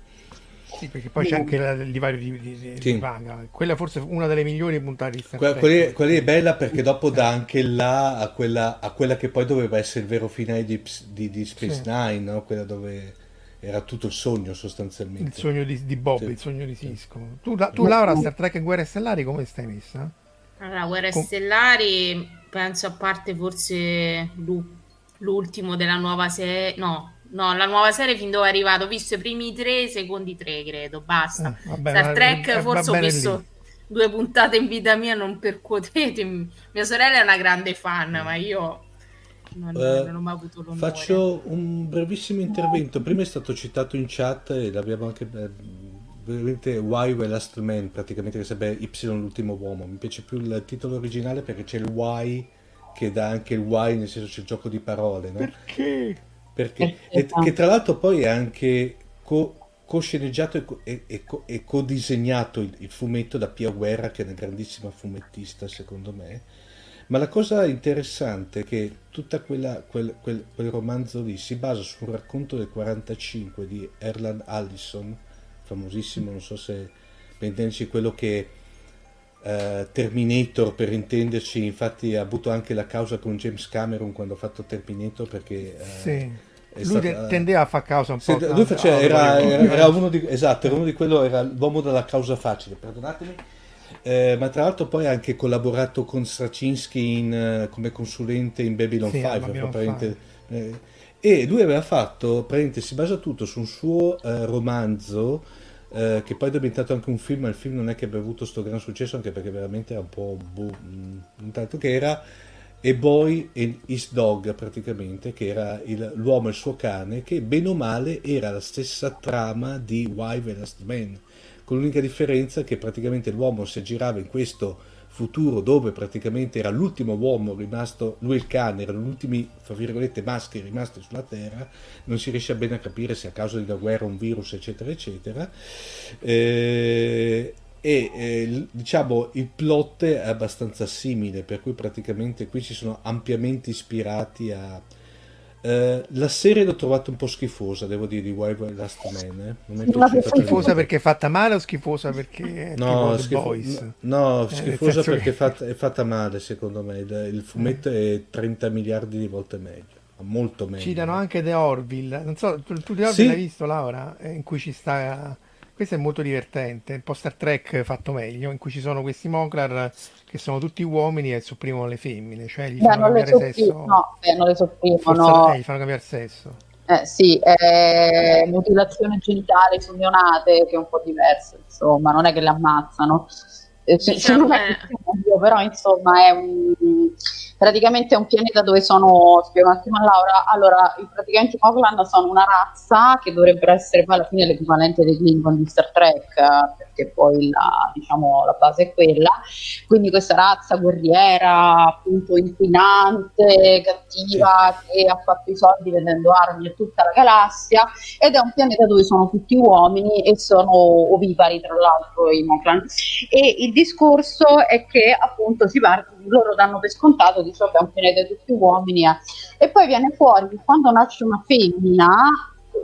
Sì, perché poi c'è anche la, il divario di, di, di, sì. di paga. Quella forse è una delle migliori puntate di Star Trek. Quella, quella è bella perché dopo dà anche là a quella, a quella che poi doveva essere il vero finale di, di, di Space sì. Nine, no? Quella dove era tutto il sogno sostanzialmente. Il sogno di, di Bob, sì. il sogno di Sisko. Sì. Tu, la, tu Laura, Star Trek e Guerre stellari come stai messa? Allora, Guerre Com- stellari, penso a parte forse l'ultimo della nuova serie, no, no, la nuova serie fin dove è arrivato, ho visto i primi tre, i secondi tre, credo, basta. Eh, vabbè, Star Trek eh, forse ho visto lì. Due puntate in vita mia, non percuotetemi. Mia sorella è una grande fan, mm. ma io... Non, uh, non ho mai avuto l'onore. Faccio un brevissimo intervento. Prima è stato citato in chat e l'abbiamo anche veramente Why The Last Man, praticamente, che sarebbe Y l'ultimo uomo. Mi piace più il titolo originale perché c'è il Why che dà anche il Why, nel senso c'è il gioco di parole, no? Perché? Perché, e, che tra l'altro poi è anche co- cosceneggiato e, co- e, co- e codisegnato il, il fumetto da Pia Guerra, che è una grandissima fumettista secondo me. Ma la cosa interessante è che tutta quella, quel, quel, quel romanzo lì si basa su un racconto del quarantacinque di Erland Allison, famosissimo, non so se per intenderci quello che eh, Terminator, per intenderci, infatti ha avuto anche la causa con James Cameron quando ha fatto Terminator, perché eh, sì. Lui stata, tendeva a far causa un se, po' lui faceva, era, era, era uno di esatto, era uno di quello, era l'uomo della causa facile, perdonatemi. Eh, ma tra l'altro poi ha anche collaborato con Straczynski in, uh, come consulente in Babylon sì, cinque, eh, e lui aveva fatto, si basa tutto su un suo uh, romanzo uh, che poi è diventato anche un film, ma il film non è che abbia avuto sto gran successo, anche perché veramente era un po' boom, tanto che era A Boy and His Dog, praticamente, che era il, l'uomo e il suo cane, che bene o male era la stessa trama di Why The Last Man, con l'unica differenza che praticamente l'uomo si aggirava in questo futuro dove praticamente era l'ultimo uomo rimasto, lui e il cane erano gli ultimi, fra virgolette, maschi rimasti sulla Terra. Non si riesce bene a capire se a causa di una guerra, un virus, eccetera eccetera, eh, e eh, diciamo il plot è abbastanza simile, per cui praticamente qui ci sono ampiamente ispirati a... Uh, la serie l'ho trovata un po' schifosa, devo dire, di Why The Last Man, eh. Non è schifosa perché è fatta male o schifosa perché è no, schifo- no, no, eh, schifosa perché è fatta, è fatta male, secondo me. Il, il fumetto eh. è trenta miliardi di volte meglio, molto meglio. Ci danno anche The Orville, non so, tu, tu The Orville sì? L'hai visto, Laura? In cui ci sta... Questo è molto divertente, un po' Star Trek fatto meglio, in cui ci sono questi Moklar che sono tutti uomini e sopprimono le femmine, cioè gli beh, fanno cambiare sopprim- sesso. No, beh, non le sopprimono. Eh, gli fanno cambiare sesso. Eh, sì, eh, mutilazione genitale su neonate, che è un po' diverso, insomma, non è che le ammazzano. Eh, sì, cioè, non è che... Però insomma è un... praticamente è un pianeta dove sono, spiego un attimo a Laura, allora praticamente i Moklan sono una razza che dovrebbero essere poi alla fine l'equivalente dei Klingon di Star Trek, perché poi la, diciamo, la base è quella, quindi questa razza guerriera, appunto inquinante, cattiva, che ha fatto i soldi vendendo armi a tutta la galassia, ed è un pianeta dove sono tutti uomini e sono ovipari, tra l'altro i Moklan, e il discorso è che appunto si parte, loro danno per scontato, diciamo, che è un pianeta tutti uomini, eh. E poi viene fuori che quando nasce una femmina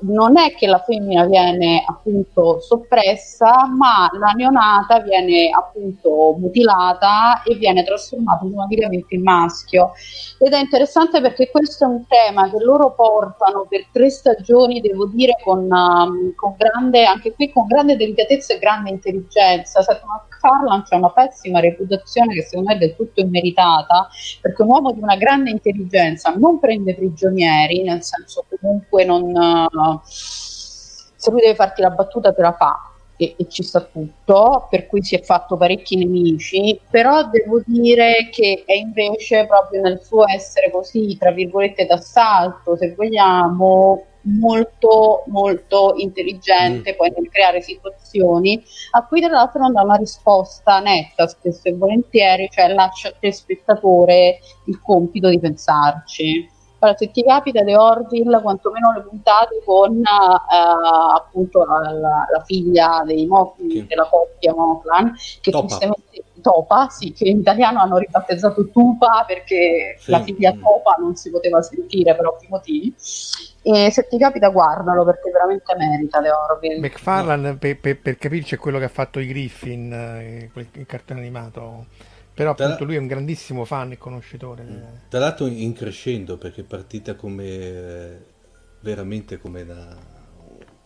non è che la femmina viene appunto soppressa, ma la neonata viene appunto mutilata e viene trasformata automaticamente in maschio. Ed è interessante perché questo è un tema che loro portano per tre stagioni, devo dire, con, um, con grande, anche qui con grande delicatezza e grande intelligenza. Seth MacFarlane c'è una pessima reputazione che secondo me è del tutto immeritata, perché un uomo di una grande intelligenza non prende prigionieri, nel senso comunque non... No. Se lui deve farti la battuta te la fa e, e ci sta tutto, per cui si è fatto parecchi nemici, però devo dire che è invece proprio nel suo essere così, tra virgolette, d'assalto, se vogliamo, molto molto intelligente mm. poi nel creare situazioni a cui tra l'altro non dà una risposta netta spesso e volentieri, cioè lascia al spettatore il compito di pensarci. Allora, se ti capita The Orville, quantomeno le puntate con uh, appunto la, la, la figlia dei Moklan, della coppia Moklan, che giustamente Topa, sì, che in italiano hanno ribattezzato Tupa perché sì. La figlia mm. Topa non si poteva sentire per ovvi motivi. E se ti capita guardalo perché veramente merita The Orville. MacFarlane, per, per, per capirci, è quello che ha fatto i Griffin, eh, quel, il cartone animato. Però appunto lui è un grandissimo fan e conoscitore. Tra l'altro in crescendo, perché è partita come veramente come una,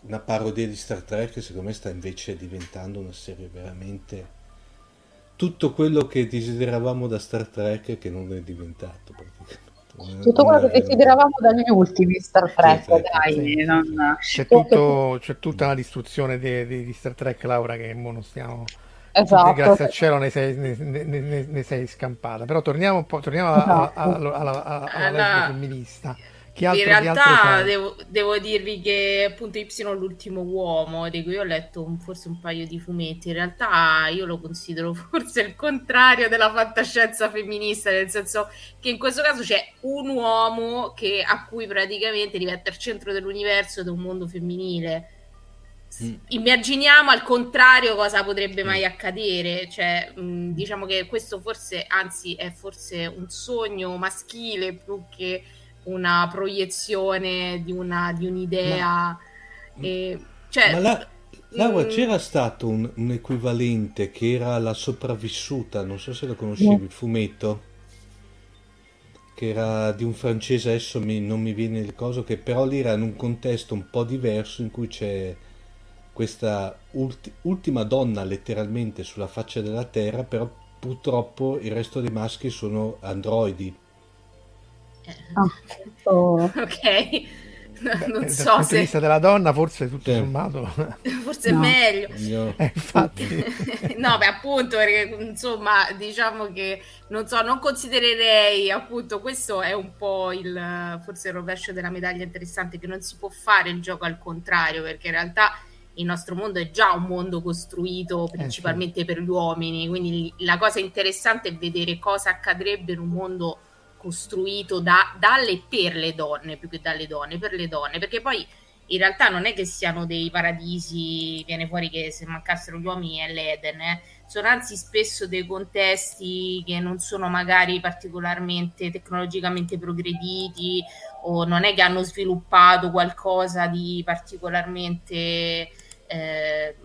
una parodia di Star Trek, che secondo me sta invece diventando una serie veramente tutto quello che desideravamo da Star Trek, che non è diventato praticamente. Tutto quello che desideravamo dagli ultimi Star Trek, sì, dai, sì, sì. Non... C'è, tutto, c'è tutta la distruzione di, di, di Star Trek, Laura, che mo non stiamo... Esatto. Grazie al cielo ne sei, ne, ne, ne sei scampata. Però torniamo un po', torniamo alla, alla, alla, alla, alla, alla... lesbo femminista, Che altro, in realtà devo, devo dirvi che appunto Y l'ultimo uomo, di cui ho letto un, forse un paio di fumetti, in realtà io lo considero forse il contrario della fantascienza femminista, nel senso che in questo caso c'è un uomo che, a cui praticamente diventa il centro dell'universo e del mondo femminile. Mm. Immaginiamo al contrario cosa potrebbe mm. mai accadere, cioè mh, diciamo che questo forse, anzi è forse un sogno maschile più che una proiezione di una di un'idea. Ma, e, cioè, ma la, Laura, mh, c'era stato un, un equivalente che era La sopravvissuta, non so se lo conoscevi, no. Il fumetto che era di un francese, adesso mi, non mi viene il coso, che però lì era in un contesto un po' diverso in cui c'è questa ulti, ultima donna letteralmente sulla faccia della terra, però purtroppo il resto dei maschi sono androidi. Ah, oh. Ok, non Beh, so dal punto se... di vista della donna forse tutto sì. sommato forse no. è meglio no. Eh, infatti no, beh, appunto, perché insomma diciamo che non so, non considererei, appunto questo è un po' il forse il rovescio della medaglia interessante, che non si può fare il gioco al contrario, perché in realtà il nostro mondo è già un mondo costruito principalmente eh, sì. per gli uomini, quindi la cosa interessante è vedere cosa accadrebbe in un mondo costruito da, dalle per le donne, più che dalle donne, per le donne, perché poi in realtà non è che siano dei paradisi, viene fuori che se mancassero gli uomini è l'Eden, eh. Sono anzi spesso dei contesti che non sono magari particolarmente tecnologicamente progrediti, o non è che hanno sviluppato qualcosa di particolarmente eh,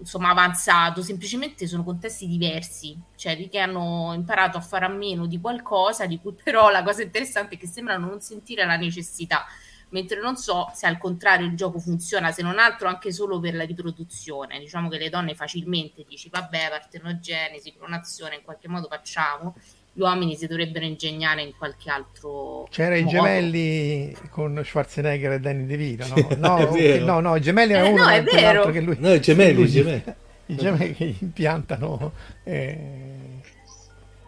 insomma avanzato, semplicemente sono contesti diversi, cioè che hanno imparato a fare a meno di qualcosa di cui però la cosa interessante è che sembrano non sentire la necessità, mentre non so se al contrario il gioco funziona, se non altro anche solo per la riproduzione. Diciamo che le donne facilmente dici vabbè, partenogenesi, clonazione, in qualche modo facciamo, gli uomini si dovrebbero ingegnare in qualche altro c'era modo. I gemelli con Schwarzenegger e Danny DeVito, no? No, okay, no, no, i gemelli eh, uno no, è vero. Che lui, no, i gemelli, lui, i gemelli. I gemelli che gli impiantano... Eh,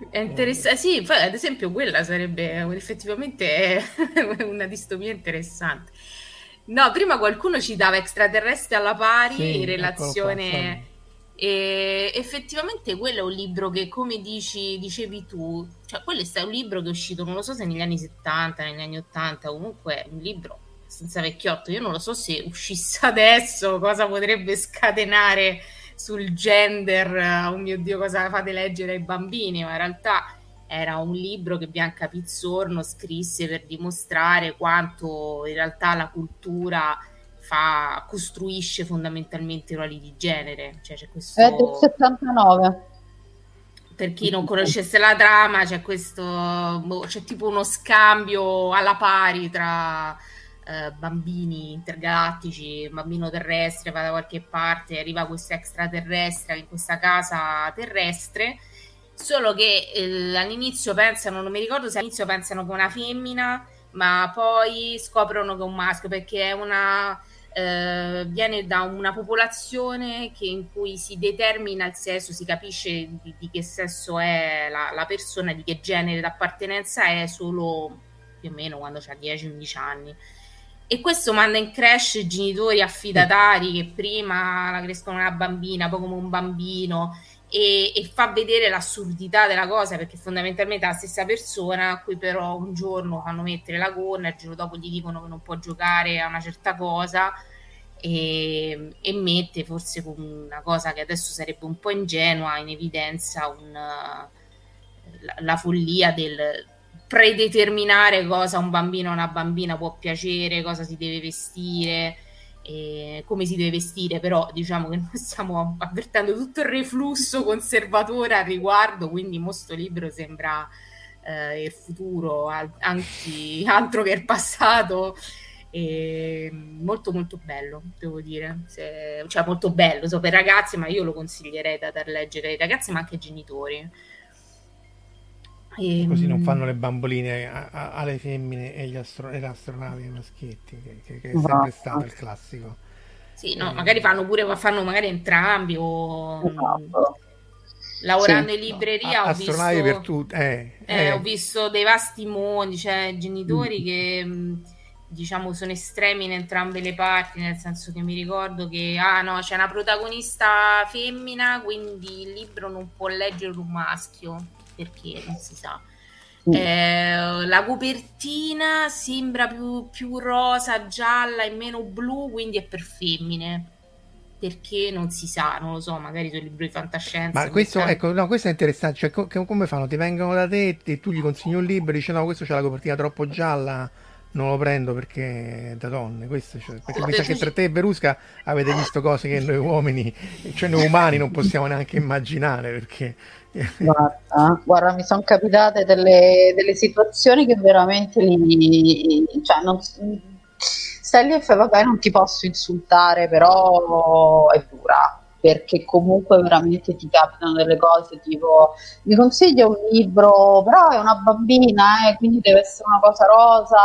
è interessante, eh. Sì, ad esempio quella sarebbe effettivamente una distopia interessante. No, prima qualcuno ci dava Extraterrestri alla pari, sì, in relazione... E effettivamente quello è un libro che, come dici, dicevi tu, cioè quello è un libro che è uscito, non lo so se negli anni settanta, negli anni ottanta, comunque un libro senza vecchiotto. Io non lo so se uscisse adesso cosa potrebbe scatenare sul gender, oh mio Dio, cosa fate leggere ai bambini, ma in realtà era un libro che Bianca Pizzorno scrisse per dimostrare quanto in realtà la cultura fa, costruisce fondamentalmente ruoli di genere, cioè c'è questo... È del settantanove. Per chi non conoscesse la trama, c'è questo, c'è tipo uno scambio alla pari tra eh, bambini intergalattici, bambino terrestre va da qualche parte, arriva questo extraterrestre in questa casa terrestre, solo che eh, all'inizio pensano, non mi ricordo se all'inizio pensano che è una femmina, ma poi scoprono che è un maschio, perché è una... Uh, viene da una popolazione che, in cui si determina il sesso, si capisce di, di che sesso è la, la persona, di che genere d'appartenenza è solo più o meno quando c'ha dieci undici anni, e questo manda in crash genitori affidatari che prima la crescono una bambina, poi come un bambino, e, e fa vedere l'assurdità della cosa, perché fondamentalmente è la stessa persona a cui però un giorno fanno mettere la gonna, il giorno dopo gli dicono che non può giocare a una certa cosa, e, e mette forse con una cosa che adesso sarebbe un po' ingenua in evidenza un, la, la follia del predeterminare cosa un bambino o una bambina può piacere, cosa si deve vestire, e come si deve vestire. Però diciamo che noi stiamo avvertendo tutto il reflusso conservatore al riguardo, quindi questo libro sembra eh, il futuro, al- anzi altro che il passato, e molto molto bello, devo dire. Se, cioè molto bello, so, per ragazzi, ma io lo consiglierei da dar leggere ai ragazzi ma anche ai genitori, e così non fanno le bamboline a, a, alle femmine e gli astro, e astronavi ai maschietti, che, che, che è sempre no. stato il classico. Sì, no, eh, magari fanno pure, fanno magari entrambi o... No. lavorando sì, in libreria no, ho, visto, per tu, eh, eh, eh. ho visto dei vasti mondi, cioè genitori mm. che diciamo sono estremi in entrambe le parti, nel senso che mi ricordo che ah no, c'è una protagonista femmina, quindi il libro non può leggere un maschio perché non si sa. Uh. Eh, la copertina sembra più, più rosa, gialla e meno blu, quindi è per femmine perché non si sa, non lo so, magari sono libri di fantascienza. Ma questo è... ecco, no, questo è interessante, cioè co- come fanno? Ti vengono da te e tu gli consigli un libro e dici no, questo c'è la copertina troppo gialla, non lo prendo perché è da donne, questo, cioè, perché mi sa che tra te e Verusca avete visto cose che noi uomini, cioè noi umani non possiamo neanche immaginare, perché guarda, guarda mi sono capitate delle, delle situazioni che veramente li, cioè non, stai lì e fai vabbè non ti posso insultare però è dura, perché comunque veramente ti capitano delle cose tipo mi consiglia un libro però è una bambina eh, quindi deve essere una cosa rosa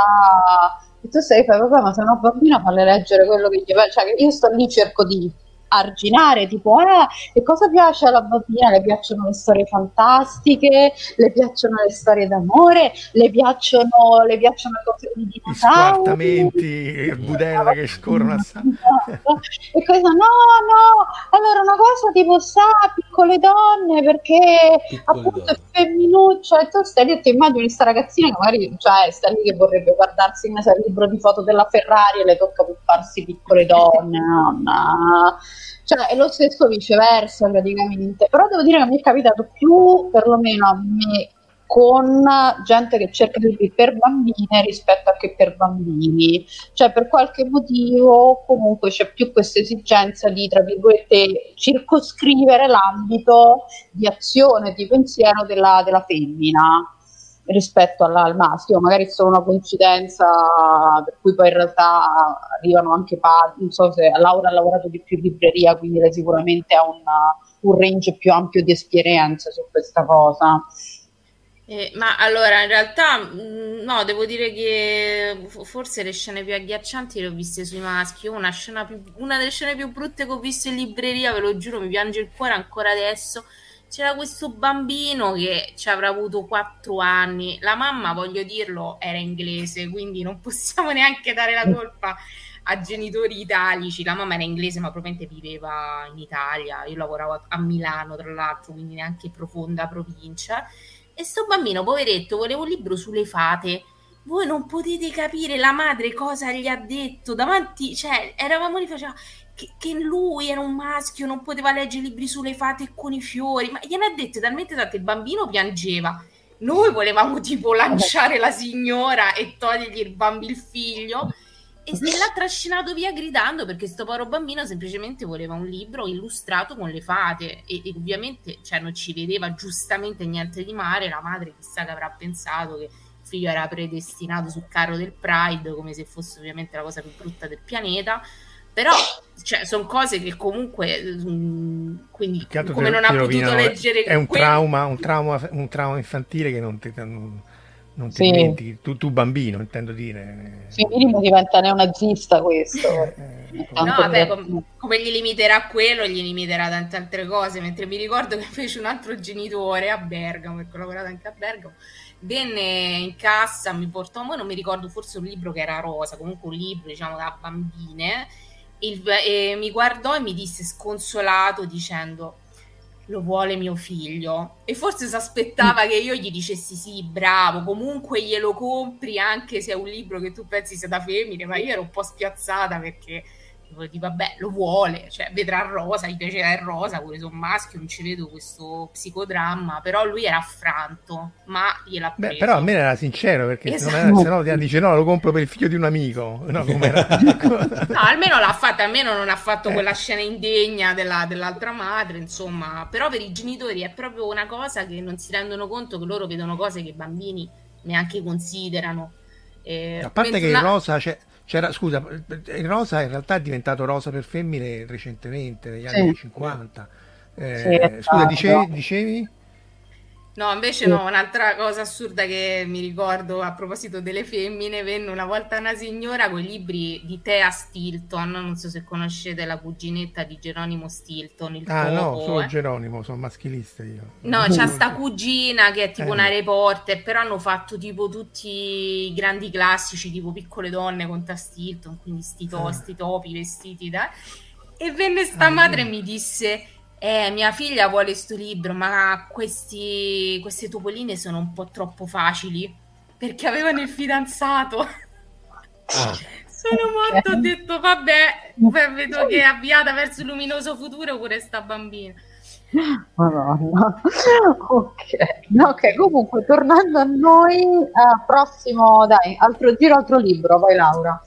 e tu sei fai papà ma se è una bambina falle leggere quello che gli piace, cioè io sto lì cerco di arginare tipo ah, che cosa piace alla bambina, le piacciono le storie fantastiche, le piacciono le storie d'amore, le piacciono le piacciono le cose di dinosauri, i budella che scorrono a sa- e cosa no no allora una cosa tipo sa piccole donne perché piccole appunto donne. È femminuccia e tu stai lì e ti immagini sta ragazzina che magari cioè sta lì che vorrebbe guardarsi in un libro di foto della Ferrari e le tocca buffarsi piccole donne nonna. Cioè è lo stesso viceversa praticamente, però devo dire che mi è capitato più perlomeno a me con gente che cerca libri per bambine rispetto a che per bambini, cioè per qualche motivo comunque c'è più questa esigenza di tra virgolette circoscrivere l'ambito di azione, di pensiero della, della femmina rispetto alla, al maschio, magari è solo una coincidenza per cui poi in realtà arrivano anche padri, non so se Laura ha lavorato di più in libreria quindi lei sicuramente ha una, un range più ampio di esperienze su questa cosa. Eh, ma allora in realtà no, devo dire che forse le scene più agghiaccianti le ho viste sui maschi. Una scena più, una delle scene più brutte che ho visto in libreria, ve lo giuro, mi piange il cuore ancora adesso. C'era questo bambino che ci avrà avuto quattro anni, la mamma, voglio dirlo, era inglese, quindi non possiamo neanche dare la colpa a genitori italici, la mamma era inglese ma probabilmente viveva in Italia, io lavoravo a Milano tra l'altro, quindi neanche profonda provincia, e sto bambino poveretto voleva un libro sulle fate. Voi non potete capire la madre cosa gli ha detto davanti, cioè eravamo lì, faceva Che, che lui era un maschio, non poteva leggere libri sulle fate con i fiori, ma gliene ha dette talmente tante, il bambino piangeva, noi volevamo tipo lanciare la signora e togliergli il bambino, il figlio, e, e l'ha trascinato via gridando perché sto povero bambino semplicemente voleva un libro illustrato con le fate e, e ovviamente cioè, non ci vedeva giustamente niente di male, la madre chissà che avrà pensato che il figlio era predestinato sul carro del Pride, come se fosse ovviamente la cosa più brutta del pianeta. Però cioè, sono cose che comunque mh, quindi come te, non ha potuto rovina, leggere è un quel... trauma un trauma un trauma infantile che non ti non, non ti sì. dimentichi tu, tu bambino intendo dire sì, minimo diventa neonazista questo eh, no vabbè com- come gli limiterà quello gli limiterà tante altre cose, mentre mi ricordo che fece un altro genitore a Bergamo, perché ho lavorato anche a Bergamo, venne in cassa, mi portò, ma non mi ricordo, forse un libro che era rosa, comunque un libro diciamo da bambine. Il, eh, mi guardò e mi disse sconsolato dicendo lo vuole mio figlio, e forse si aspettava che io gli dicessi sì bravo comunque glielo compri anche se è un libro che tu pensi sia da femmine, ma io ero un po' spiazzata perché dico, vabbè lo vuole, cioè vedrà rosa, gli piacerà il rosa pure se un maschio, non ci vedo questo psicodramma, però lui era affranto ma gliel'ha preso. Beh, però a me era sincero perché esatto. Se no ti dice no lo compro per il figlio di un amico, no, com'era? No almeno l'ha fatta, almeno non ha fatto eh. quella scena indegna della, dell'altra madre, insomma, però per i genitori è proprio una cosa che non si rendono conto, che loro vedono cose che i bambini neanche considerano eh, a parte che la... rosa c'è C'era, scusa, il rosa in realtà è diventato rosa per femmine recentemente, negli anni sì. cinquanta. Eh, sì, scusa, dicevi? dicevi? No, invece no, un'altra cosa assurda che mi ricordo a proposito delle femmine, venne una volta una signora con i libri di Thea Stilton, non so se conoscete la cuginetta di Geronimo Stilton, il ah topo, no, solo eh. Geronimo, sono maschilista io. No, uh, c'ha sta cugina che è tipo eh. una reporter, però hanno fatto tipo tutti i grandi classici, tipo Piccole donne con Thea Stilton, quindi sti, to- eh. sti topi vestiti da... E venne sta ah, madre e mi disse... Eh, mia figlia vuole questo libro, ma questi, queste topoline sono un po' troppo facili perché avevano il fidanzato. Ah. Sono morta, ho detto vabbè, vedo che è avviata verso il luminoso futuro pure sta bambina. Madonna. Ok, ok, comunque tornando a noi, eh, prossimo, dai, altro giro, altro libro, vai Laura.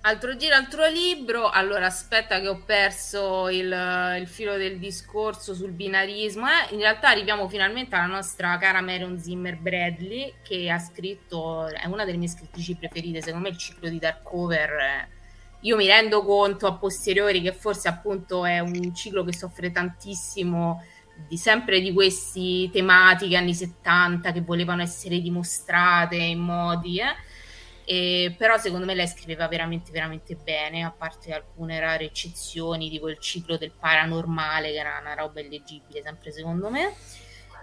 Altro giro, altro libro. Allora, aspetta che ho perso il, il filo del discorso sul binarismo. Eh? In realtà arriviamo finalmente alla nostra cara Marion Zimmer Bradley, che ha scritto, è una delle mie scrittrici preferite, secondo me il ciclo di Dark Over. Eh, io mi rendo conto a posteriori che forse appunto è un ciclo che soffre tantissimo di sempre di queste tematiche anni settanta che volevano essere dimostrate in modi... Eh? Eh, però secondo me lei scriveva veramente veramente bene, a parte alcune rare eccezioni tipo il ciclo del paranormale che era una roba illeggibile sempre secondo me,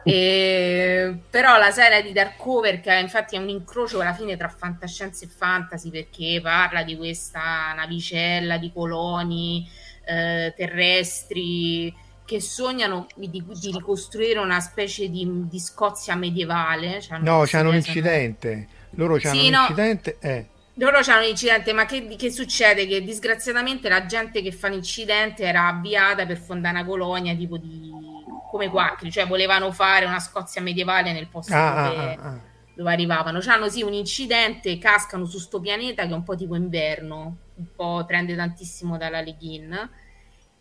eh, però la serie di Dark Over, che infatti è un incrocio alla fine tra fantascienza e fantasy perché parla di questa navicella di coloni eh, terrestri che sognano di, di ricostruire una specie di, di Scozia medievale, cioè no c'hanno un incidente loro c'hanno sì, un incidente no. eh. Loro c'hanno un incidente, ma che, che succede? Che disgraziatamente la gente che fa l'incidente era avviata per fondare una colonia tipo di come quattro, cioè volevano fare una Scozia medievale nel posto ah, dove, ah, ah. dove arrivavano. C'hanno sì un incidente, cascano su sto pianeta che è un po' tipo inverno, un po' prende tantissimo dalla Le Guin,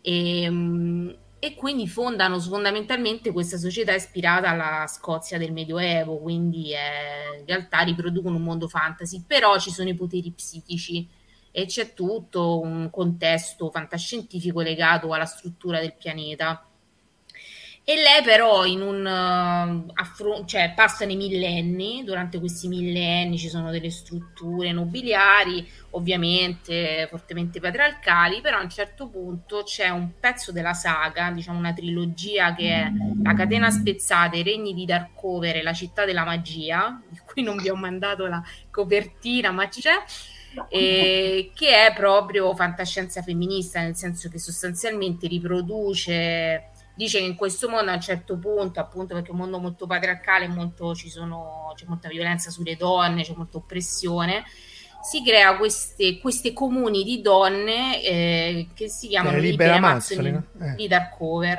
e, e quindi fondano fondamentalmente questa società ispirata alla Scozia del Medioevo, quindi eh, in realtà riproducono un mondo fantasy, però ci sono i poteri psichici e c'è tutto un contesto fantascientifico legato alla struttura del pianeta. E lei però in un uh, affron- cioè passa nei millenni, durante questi millenni ci sono delle strutture nobiliari, ovviamente fortemente patriarcali, però a un certo punto c'è un pezzo della saga, diciamo una trilogia che è La catena spezzata, I regni di Darkover e La città della magia, di cui non vi ho mandato la copertina, ma c'è, e che è proprio fantascienza femminista, nel senso che sostanzialmente riproduce... Dice che in questo mondo a un certo punto, appunto perché è un mondo molto patriarcale, molto, ci sono, c'è molta violenza sulle donne, c'è molta oppressione, si crea queste, queste comuni di donne eh, che si chiamano eh, libere amazzoni no? eh. di Darkover,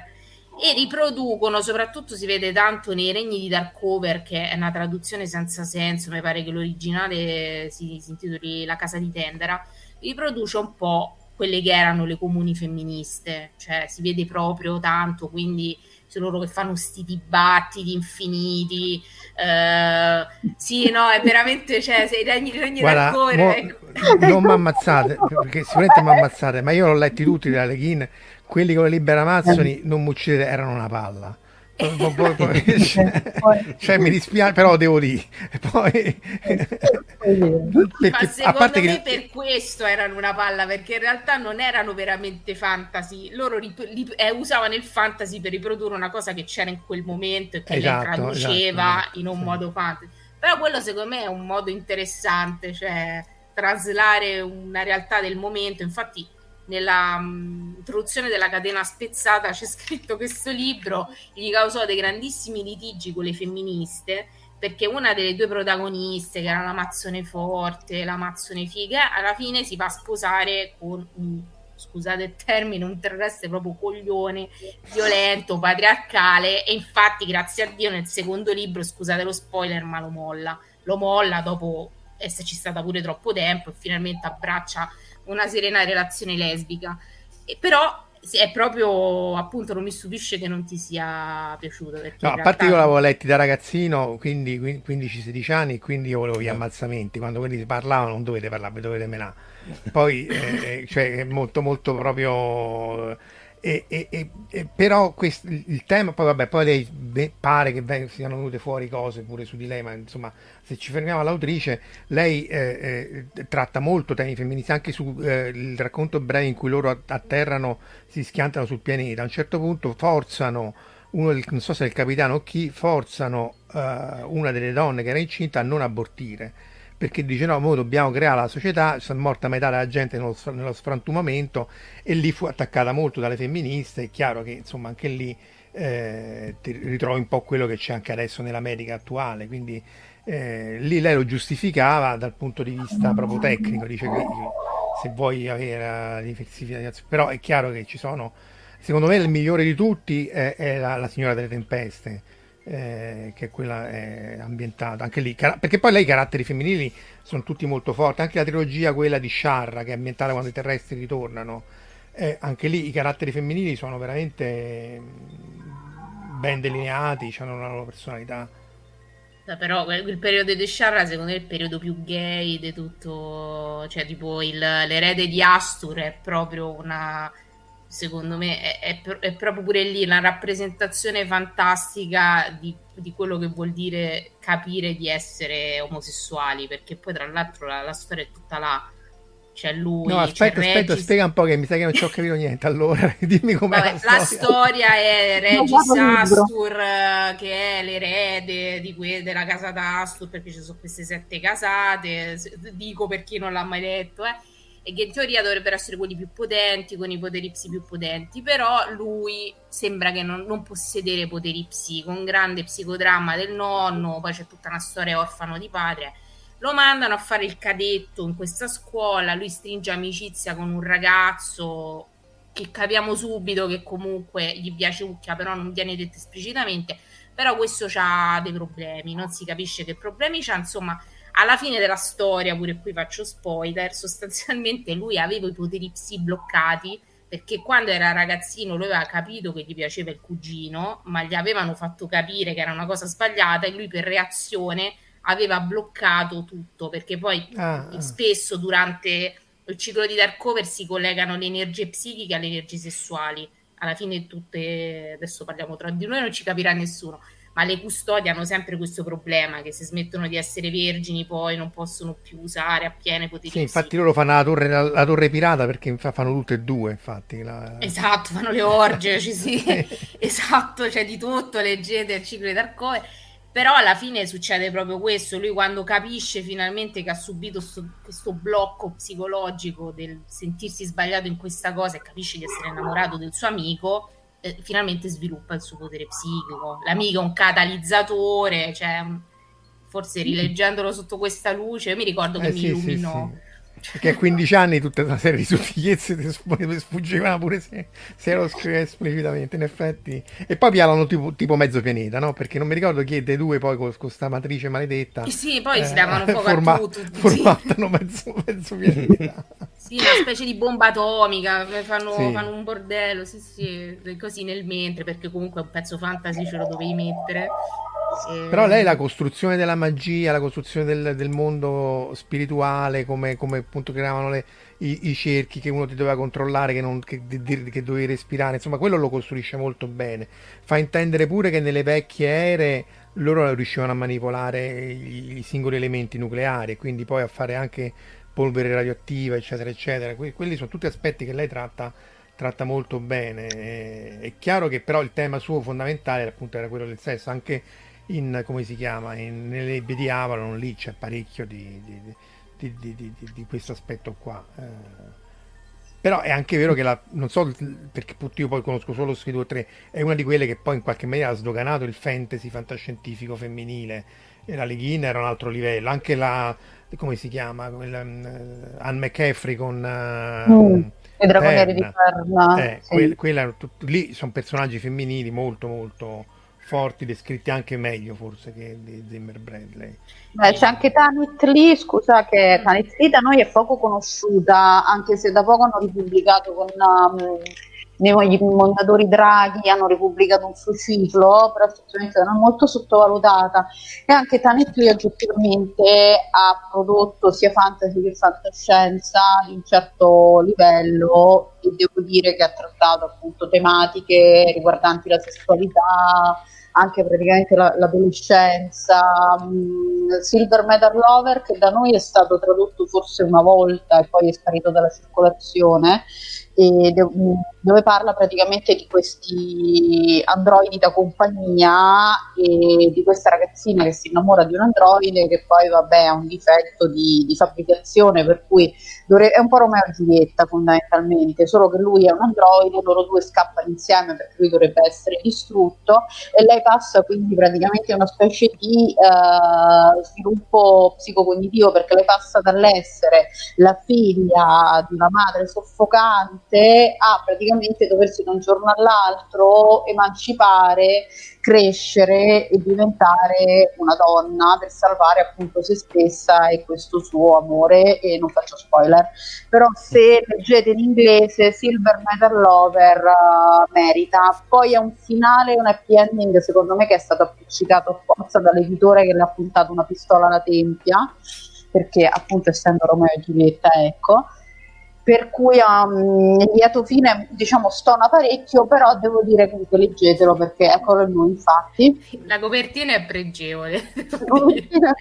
e riproducono, soprattutto si vede tanto nei Regni di Darkover, che è una traduzione senza senso, mi pare che l'originale si, si intitoli La casa di Tendera, riproduce un po' quelle che erano le comuni femministe, cioè si vede proprio tanto, quindi sono loro che fanno sti dibattiti infiniti, eh, sì, no, è veramente, cioè, se i regni, regni Guarda, del cuore... Mo, non mi ammazzate, perché sicuramente mi ammazzate, ma io l'ho letti tutti della Le Guin, quelli con le libera amazzoni, non mi uccidere, erano una palla. cioè, cioè mi dispiace però devo dire poi perché, ma secondo a parte me che... per questo erano una palla, perché in realtà non erano veramente fantasy, loro rip- rip- eh, usavano il fantasy per riprodurre una cosa che c'era in quel momento e che esatto, le traduceva esatto, in un sì. modo fantasy, però quello secondo me è un modo interessante, cioè traslare una realtà del momento. Infatti nella mh, introduzione della catena spezzata c'è scritto che questo libro gli causò dei grandissimi litigi con le femministe, perché una delle due protagoniste, che era la mazzone forte, la mazzone figa, alla fine si va a sposare con un, scusate il termine, un terrestre proprio coglione, violento, patriarcale, e infatti grazie a Dio nel secondo libro, scusate lo spoiler, ma lo molla lo molla dopo esserci stata pure troppo tempo, e finalmente abbraccia una serena relazione lesbica. E però è proprio, appunto, non mi stupisce che non ti sia piaciuto, perché no, a parte io l'avevo letti da ragazzino, quindi quindici sedici anni, quindi io volevo gli ammazzamenti, quando quelli si parlavano non dovete parlare, dovete menare, poi eh, cioè è molto molto proprio E, e, e, e però questo, il tema poi vabbè poi lei beh, pare che beh, siano venute fuori cose pure su di lei, ma insomma se ci fermiamo all'autrice, lei eh, eh, tratta molto temi femministi anche su eh, il racconto breve in cui loro atterrano, si schiantano sul pianeta, a un certo punto forzano uno del, non so se è il capitano o chi, forzano eh, una delle donne che era incinta a non abortire, perché dice no, noi dobbiamo creare la società, sono morta metà della gente nello, nello sfrantumamento, e lì fu attaccata molto dalle femministe. È chiaro che insomma anche lì eh, ritrovi un po' quello che c'è anche adesso nell'America attuale, quindi eh, lì lei lo giustificava dal punto di vista proprio tecnico, dice che se vuoi avere diversificazione, però è chiaro che ci sono, secondo me il migliore di tutti è, è la, la Signora delle Tempeste, Eh, che quella è ambientata anche lì, car- perché poi lei i caratteri femminili sono tutti molto forti, anche la trilogia quella di Sciarra che è ambientata quando i terrestri ritornano, eh, anche lì i caratteri femminili sono veramente ben delineati, hanno una loro personalità. Però quel periodo di Sciarra secondo me è il periodo più gay di tutto, cioè tipo il, l'erede di Astur è proprio una... secondo me è, è, è proprio pure lì una rappresentazione fantastica di, di quello che vuol dire capire di essere omosessuali, perché poi tra l'altro la, la storia è tutta là, c'è lui, no aspetta c'è aspetta Regis... spiega un po' che mi sa che non ci ho capito niente, allora dimmi com'è. Vabbè, la, la storia, storia è Regis Astur che è l'erede di que- della casata Astur, perché ci sono queste sette casate, dico per chi non l'ha mai letto, eh e che in teoria dovrebbero essere quelli più potenti, con i poteri psi più potenti, però lui sembra che non, non possedere poteri psi, con grande psicodramma del nonno, poi c'è tutta una storia orfano di padre, lo mandano a fare il cadetto in questa scuola, lui stringe amicizia con un ragazzo che capiamo subito che comunque gli piace Ucchia, però non viene detto esplicitamente, però questo c'ha dei problemi, non si capisce che problemi c'ha, insomma... Alla fine della storia, pure qui faccio spoiler, sostanzialmente lui aveva i poteri psi bloccati perché quando era ragazzino lui aveva capito che gli piaceva il cugino, ma gli avevano fatto capire che era una cosa sbagliata e lui per reazione aveva bloccato tutto, perché poi ah, ah. spesso durante il ciclo di Darkover si collegano le energie psichiche alle energie sessuali. Alla fine tutte, adesso parliamo tra di noi, non ci capirà nessuno, ma le custodie hanno sempre questo problema che se smettono di essere vergini poi non possono più usare a piene poteri. Sì, infatti loro fanno la torre, la, la torre pirata, perché fanno tutte e due, infatti. La... Esatto, fanno le orge, ci sì, esatto, c'è cioè di tutto, leggete il ciclo di Darkover, però alla fine succede proprio questo, lui quando capisce finalmente che ha subito sto, questo blocco psicologico del sentirsi sbagliato in questa cosa e capisce di essere innamorato del suo amico, finalmente sviluppa il suo potere psichico. L'amico è un catalizzatore, cioè forse rileggendolo sotto questa luce mi ricordo che eh, mi sì, illuminò sì, sì. Perché a quindici anni tutta una serie di sottigliezze ti sfuggivano pure se, se lo scrive esplicitamente, in effetti. E poi pialano tipo, tipo mezzo pianeta, no? Perché non mi ricordo chi è dei due poi con questa matrice maledetta eh sì poi eh, si davano fuoco forma, a tutto, formattano mezzo, mezzo pianeta. Sì, una specie di bomba atomica, fanno, sì. fanno un bordello, sì sì, così nel mentre, perché comunque è un pezzo fantasy, ce lo dovevi mettere. E... Però lei la costruzione della magia, la costruzione del, del mondo spirituale, come, come appunto creavano le, i, i cerchi che uno ti doveva controllare, che, non, che, che dovevi respirare, insomma quello lo costruisce molto bene. Fa intendere pure che nelle vecchie ere loro riuscivano a manipolare i, i singoli elementi nucleari e quindi poi a fare anche... polvere radioattiva eccetera eccetera, que- quelli sono tutti aspetti che lei tratta tratta molto bene. E- è chiaro che però il tema suo fondamentale appunto era quello del sesso, anche in come si chiama in, nelle Nebbie di Avalon, lì c'è parecchio di, di, di, di, di, di, di questo aspetto qua, eh, però è anche vero che la non so perché io poi conosco solo questi due o tre, è una di quelle che poi in qualche maniera ha sdoganato il fantasy fantascientifico femminile, e la Le Guin era un altro livello, anche la come si chiama quella, um, Anne McCaffrey con uh, mm, i dragonieri di Perna, eh, sì. quel, quella, tut, lì sono personaggi femminili molto molto forti, descritti anche meglio forse che di Zimmer Bradley. Beh, c'è anche Tanit Lee, scusa che Tanit Lee da noi è poco conosciuta, anche se da poco hanno ripubblicato con um, nei Mondadori Draghi hanno ripubblicato un suo ciclo, però effettivamente era molto sottovalutata. E anche Tanit Lee oggettivamente ha prodotto sia fantasy che fantascienza di un certo livello, e devo dire che ha trattato appunto tematiche riguardanti la sessualità, anche praticamente la, l'adolescenza. um, Silver Metal Lover, che da noi è stato tradotto forse una volta e poi è sparito dalla circolazione, e de- dove parla praticamente di questi androidi da compagnia e di questa ragazzina che si innamora di un androide che poi vabbè ha un difetto di, di fabbricazione, per cui dovre- è un po' Romeo e Giulietta fondamentalmente, solo che lui è un androide, loro due scappano insieme perché lui dovrebbe essere distrutto e lei passa quindi praticamente una specie di uh, sviluppo psicocognitivo, perché lei passa dall'essere la figlia di una madre soffocante a praticamente doversi da un giorno all'altro emancipare, crescere e diventare una donna per salvare appunto se stessa e questo suo amore. E non faccio spoiler, però se leggete in inglese Silver Metal Lover uh, merita. Poi è un finale, un happy ending secondo me che è stato appiccicato a forza dall'editore che le ha puntato una pistola alla tempia, perché appunto essendo Romeo e Giulietta, ecco, per cui um, il lieto fine diciamo stona parecchio, però devo dire comunque leggetelo perché eccolo è lui. Infatti la copertina è pregevole, la copertina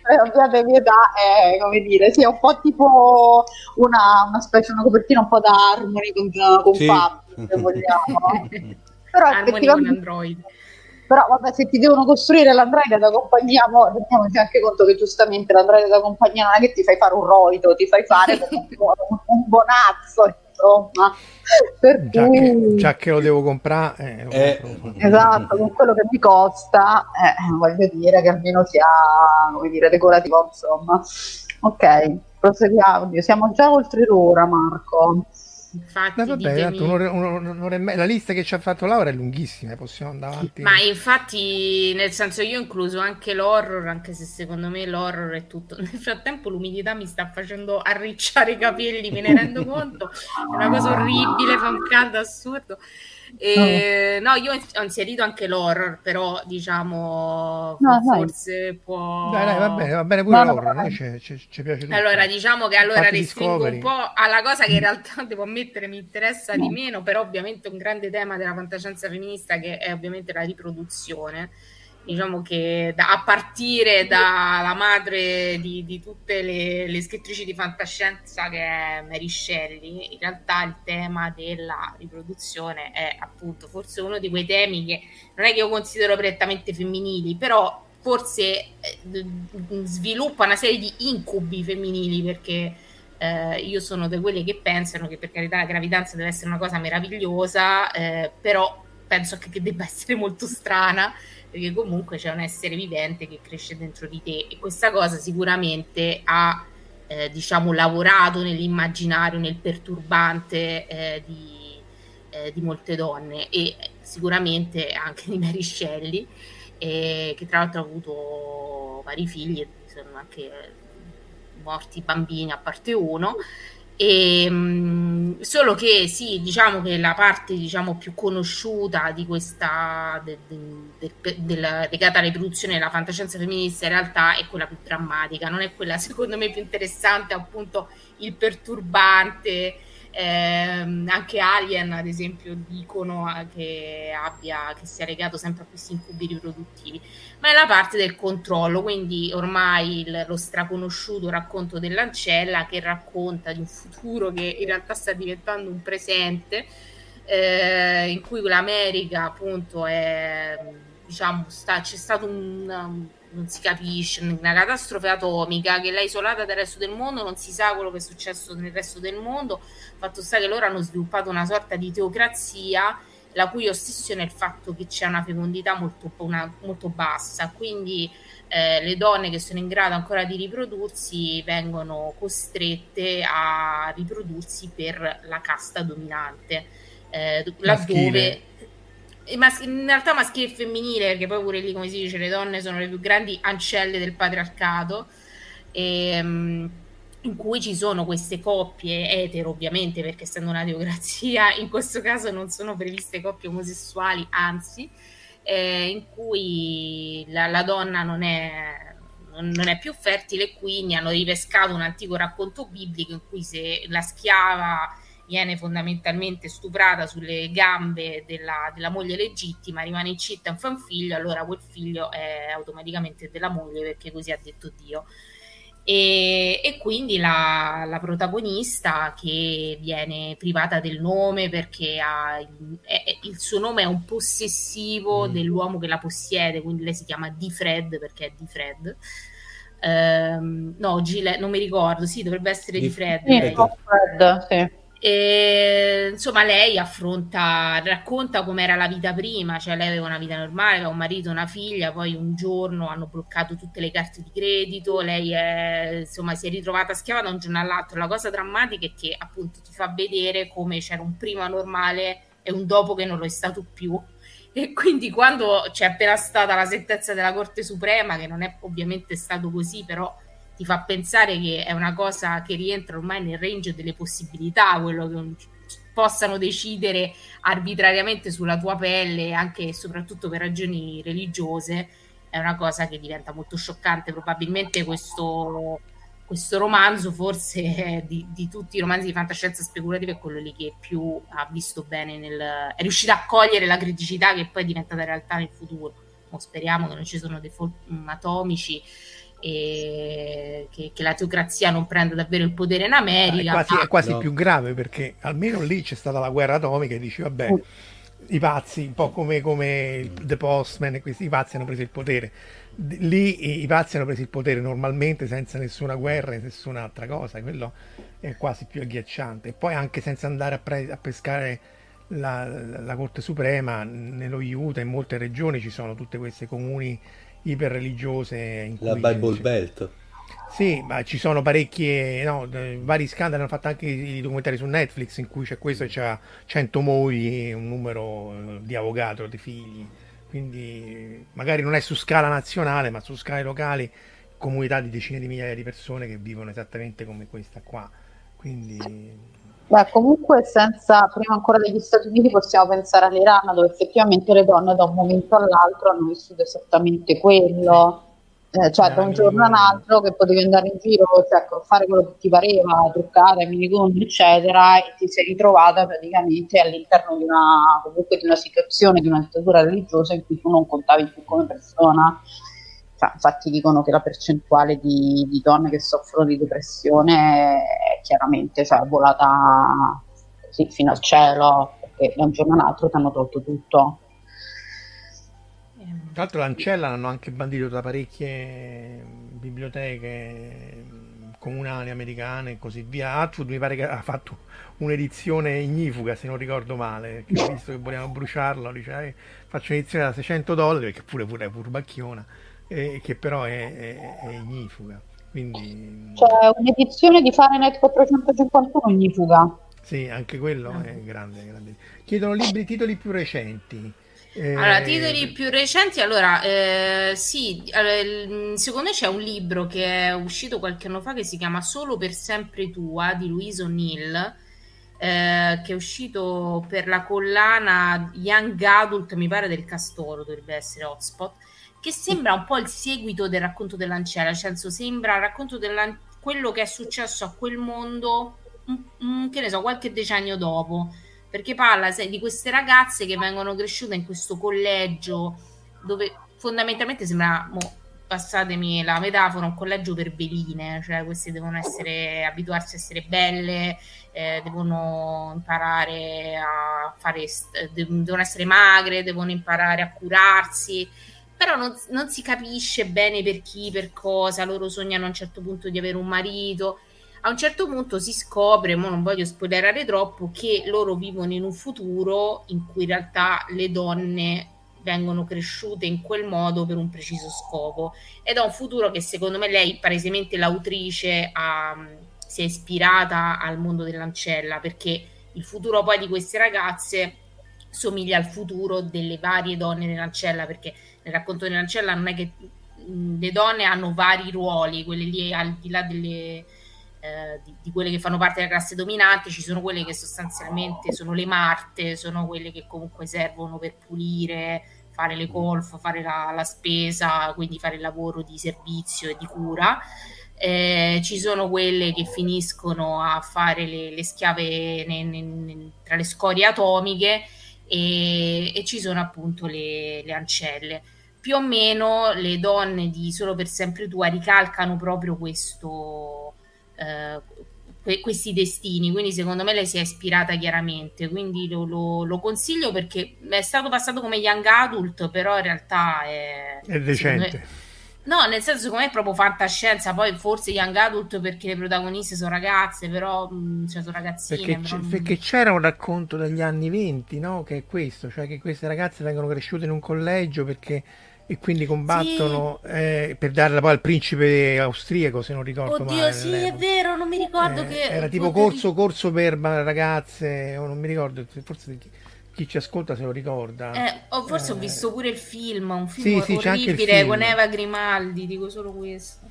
per pietà è come dire, sì, è un po' tipo una, una specie una copertina un po' da Harmony con, con sì. Fabio se vogliamo però Harmony con Android. Però vabbè, se ti devono costruire l'androide da compagnia, mo, teniamoci anche conto che giustamente l'androide da compagnia non è che ti fai fare un roito, ti fai fare un, un bonazzo, insomma. Per già, cui... che, già che lo devo comprare, eh, lo eh. esatto, con quello che mi costa, eh, voglio dire che almeno sia, come dire, decorativo, insomma. Ok, proseguiamo, siamo già oltre l'ora, Marco. Infatti, no, vabbè, ditemi... un'ora, un'ora, un'ora e me... la lista che ci ha fatto Laura è lunghissima, possiamo andare avanti. Ma infatti, nel senso, io ho incluso anche l'horror, anche se secondo me l'horror è tutto. Nel frattempo l'umidità mi sta facendo arricciare i capelli, me ne rendo conto, è una cosa orribile, fa un caldo assurdo. E, no. no, io ho inserito anche l'horror, però diciamo no, forse dai. può dai, dai, va bene, va bene pure no, l'horror, no, ci piace tutto. Allora diciamo che allora restringo un po' alla cosa che in realtà devo ammettere mi interessa no. di meno, però ovviamente un grande tema della fantascienza femminista che è ovviamente la riproduzione. Diciamo che da, a partire dalla madre di, di tutte le, le scrittrici di fantascienza che è Mary Shelley, in realtà il tema della riproduzione è appunto forse uno di quei temi che non è che io considero prettamente femminili, però forse sviluppa una serie di incubi femminili, perché eh, io sono di quelle che pensano che per carità la gravidanza deve essere una cosa meravigliosa, eh, però penso anche che debba essere molto strana, perché comunque c'è un essere vivente che cresce dentro di te e questa cosa sicuramente ha eh, diciamo lavorato nell'immaginario, nel perturbante eh, di, eh, di molte donne e sicuramente anche di Mary Shelley, eh, che tra l'altro ha avuto vari figli, sono anche morti bambini a parte uno. E, mh, solo che sì, diciamo che la parte diciamo più conosciuta di questa de, de, de, della legata alla riproduzione della fantascienza femminista in realtà è quella più drammatica, non è quella secondo me più interessante, appunto il perturbante. Ehm, anche Alien ad esempio dicono che abbia che sia legato sempre a questi incubi riproduttivi, ma è la parte del controllo, quindi ormai il, lo straconosciuto racconto dell'ancella che racconta di un futuro che in realtà sta diventando un presente, eh, in cui l'America appunto è diciamo sta, c'è stato un, un non si capisce, una catastrofe atomica che l'ha isolata dal resto del mondo, non si sa quello che è successo nel resto del mondo, fatto sta che loro hanno sviluppato una sorta di teocrazia la cui ossessione è il fatto che c'è una fecondità molto, una, molto bassa, quindi eh, le donne che sono in grado ancora di riprodursi vengono costrette a riprodursi per la casta dominante, eh, laddove... Mas- in realtà maschile e femminile, perché poi pure lì come si dice le donne sono le più grandi ancelle del patriarcato, ehm, in cui ci sono queste coppie etero ovviamente, perché essendo una teocrazia in questo caso non sono previste coppie omosessuali, anzi eh, in cui la, la donna non è non è più fertile, quindi hanno ripescato un antico racconto biblico in cui se la schiava viene fondamentalmente stuprata sulle gambe della, della moglie legittima, rimane incinta e fa un figlio, allora quel figlio è automaticamente della moglie, perché così ha detto Dio. E, e quindi la, la protagonista, che viene privata del nome perché ha, è, il suo nome è un possessivo mm. dell'uomo che la possiede, quindi lei si chiama Di Fred perché è Di Fred. Ehm, no, Gile, non mi ricordo, sì, dovrebbe essere Di, Di Fred. Sì, Fred sì. E, insomma, lei affronta, racconta com'era la vita prima, cioè lei aveva una vita normale, aveva un marito, una figlia, poi un giorno hanno bloccato tutte le carte di credito, lei è, insomma, si è ritrovata schiava da un giorno all'altro. La cosa drammatica è che appunto ti fa vedere come c'era un prima normale e un dopo che non lo è stato più, e quindi quando c'è appena stata la sentenza della Corte Suprema, che non è ovviamente stato così, però ti fa pensare che è una cosa che rientra ormai nel range delle possibilità, quello che possano decidere arbitrariamente sulla tua pelle, anche e soprattutto per ragioni religiose, è una cosa che diventa molto scioccante. Probabilmente questo, questo romanzo, forse di, di tutti i romanzi di fantascienza speculativa, è quello lì che più ha visto bene, nel, è riuscita a cogliere la criticità che poi è diventata realtà nel futuro. No, speriamo che non ci sono dei fulcini atomici, e che, che la teocrazia non prenda davvero il potere in America. Ah, è quasi, è quasi no. più grave, perché almeno lì c'è stata la guerra atomica e dici vabbè, uh. i pazzi, un po' come, come The Postman, questi, i pazzi hanno preso il potere. Lì i, i pazzi hanno preso il potere normalmente, senza nessuna guerra e nessun'altra cosa. Quello è quasi più agghiacciante. E poi anche senza andare a, pre- a pescare la, la Corte Suprema, nello Utah in molte regioni ci sono tutte queste comuni iperreligiose, in cui la Bible c'è. Belt sì, ma ci sono parecchie, no, vari scandali, hanno fatto anche i documentari su Netflix in cui c'è questo e c'ha cento mogli, un numero di avvocato, di figli, quindi magari non è su scala nazionale ma su scale locali, comunità di decine di migliaia di persone che vivono esattamente come questa qua, quindi... Beh, comunque senza, prima ancora degli Stati Uniti, possiamo pensare all'Iran, dove effettivamente le donne da un momento all'altro hanno vissuto esattamente quello, eh, cioè da un giorno all'altro che potevi andare in giro, cioè, fare quello che ti pareva, truccare, minigonna, eccetera, e ti sei ritrovata praticamente all'interno di una, comunque di una situazione, di una dittatura religiosa in cui tu non contavi più come persona. Infatti dicono che la percentuale di, di donne che soffrono di depressione è chiaramente, cioè, volata così fino al cielo, perché da un giorno all'altro ti hanno tolto tutto. Tra l'altro l'ancella l'hanno anche bandito da parecchie biblioteche comunali americane e così via. Atwood mi pare che ha fatto un'edizione ignifuga, se non ricordo male, perché visto che volevano bruciarlo, dice, eh, faccio un'edizione da seicento dollari, perché pure pure è furbacchiona. Eh, che però è, è, è ignifuga, quindi c'è un'edizione di Fahrenheit quattrocentocinquantuno ignifuga. Sì, anche quello è grande, grande. Chiedono libri, titoli più recenti. Eh... Allora, titoli più recenti, allora eh, sì, secondo me c'è un libro che è uscito qualche anno fa che si chiama Solo per sempre tua, di Louise O'Neill, Eh, che è uscito per la collana Young Adult, mi pare del Castoro, dovrebbe essere Hotspot, che sembra un po' il seguito del Racconto dell'ancella, nel senso sembra il racconto della, quello che è successo a quel mondo, mm, che ne so, qualche decennio dopo, perché parla se, di queste ragazze che vengono cresciute in questo collegio dove fondamentalmente sembra, mo, passatemi la metafora, un collegio per beline, cioè queste devono essere, abituarsi a essere belle, eh, devono imparare a fare, devono essere magre, devono imparare a curarsi, però non, non si capisce bene per chi, per cosa. Loro sognano a un certo punto di avere un marito, a un certo punto si scopre, mo non voglio spoilerare troppo, che loro vivono in un futuro in cui in realtà le donne vengono cresciute in quel modo per un preciso scopo, ed è un futuro che secondo me lei, palesemente l'autrice, ha, si è ispirata al mondo dell'ancella, perché il futuro poi di queste ragazze somiglia al futuro delle varie donne nell'ancella, perché nel Racconto dell'ancella non è che le donne hanno vari ruoli, quelle lì al di là delle... Di, di quelle che fanno parte della classe dominante, ci sono quelle che sostanzialmente sono le marte, sono quelle che comunque servono per pulire, fare le colf, fare la, la spesa, quindi fare il lavoro di servizio e di cura, Eh, ci sono quelle che finiscono a fare le, le schiave ne, ne, ne, tra le scorie atomiche e, e ci sono appunto le, le ancelle. Più o meno le donne di Solo per sempre tua ricalcano proprio questo, eh, que- questi destini, quindi secondo me lei si è ispirata chiaramente, quindi lo, lo, lo consiglio perché è stato passato come young adult, però in realtà è, è decente. No, nel senso, secondo me è proprio fantascienza. Poi forse young adult perché le protagoniste sono ragazze, però cioè sono ragazzine. Perché, però... perché c'era un racconto dagli anni venti, no? Che è questo, cioè che queste ragazze vengono cresciute in un collegio perché e quindi combattono, sì. eh, per darla poi al principe austriaco, se non ricordo Oddio, male. Oddio, sì, è vero, non mi ricordo eh, che era tipo Oddio. corso corso per ragazze, o non mi ricordo, forse. Chi ci ascolta se lo ricorda. Eh, oh, forse eh. ho visto pure il film, un film sì, sì, orribile film. Con Eva Grimaldi, dico solo questo.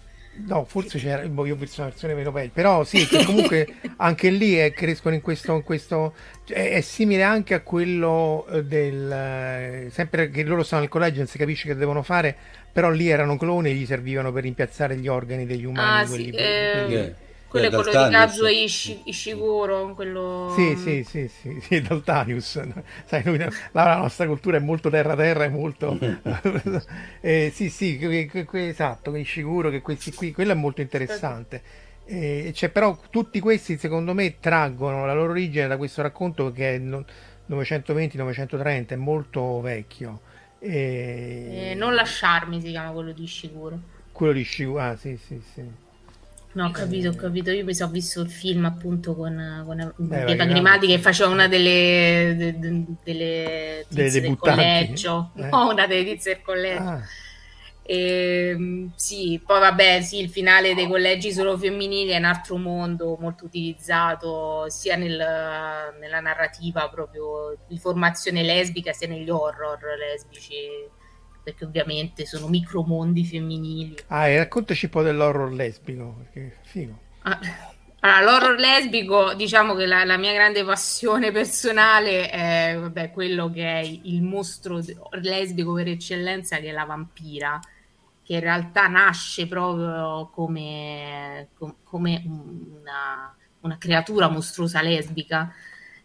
No, forse c'era, io ho visto una versione meno peggio, però sì, che comunque anche lì è, crescono in questo, in questo è, è simile anche a quello del, sempre che loro stanno al collegio, non si capisce che devono fare, però lì erano cloni e gli servivano per rimpiazzare gli organi degli umani. Ah, quelli, sì, quelli, eh... quello è quello di Kazuo Ishiguro, quello... Sì, sì, sì, sì, sì Daltanius. Sai, noi, la nostra cultura è molto terra-terra, è molto... eh, sì, sì, que, que, que, esatto, Ishiguro, che questi qui, quello è molto interessante. Eh, cioè, però tutti questi, secondo me, traggono la loro origine da questo racconto che è novecentoventi novecentotrenta, è molto vecchio. Eh... Eh, non lasciarmi, si chiama quello di Ishiguro. Quello di Ishiguro, ah, sì, sì, sì. No, ho capito, ho capito. Io mi sono visto il film appunto con, con Beh, Eva Grimaldi che faceva una delle de, de, delle tizie dei del collegio, eh. no, una delle tizie del collegio. Ah. E, sì, poi vabbè, sì, il finale dei collegi solo femminili è un altro mondo molto utilizzato sia nel, nella narrativa proprio di formazione lesbica sia negli horror lesbici. Perché ovviamente sono micromondi femminili. Ah, e raccontaci un po' dell'horror lesbico, perché figo. Ah, allora, l'horror lesbico, diciamo che la, la mia grande passione personale è vabbè, quello che è il mostro lesbico per eccellenza, che è la vampira, che in realtà nasce proprio come, come una, una creatura mostruosa lesbica.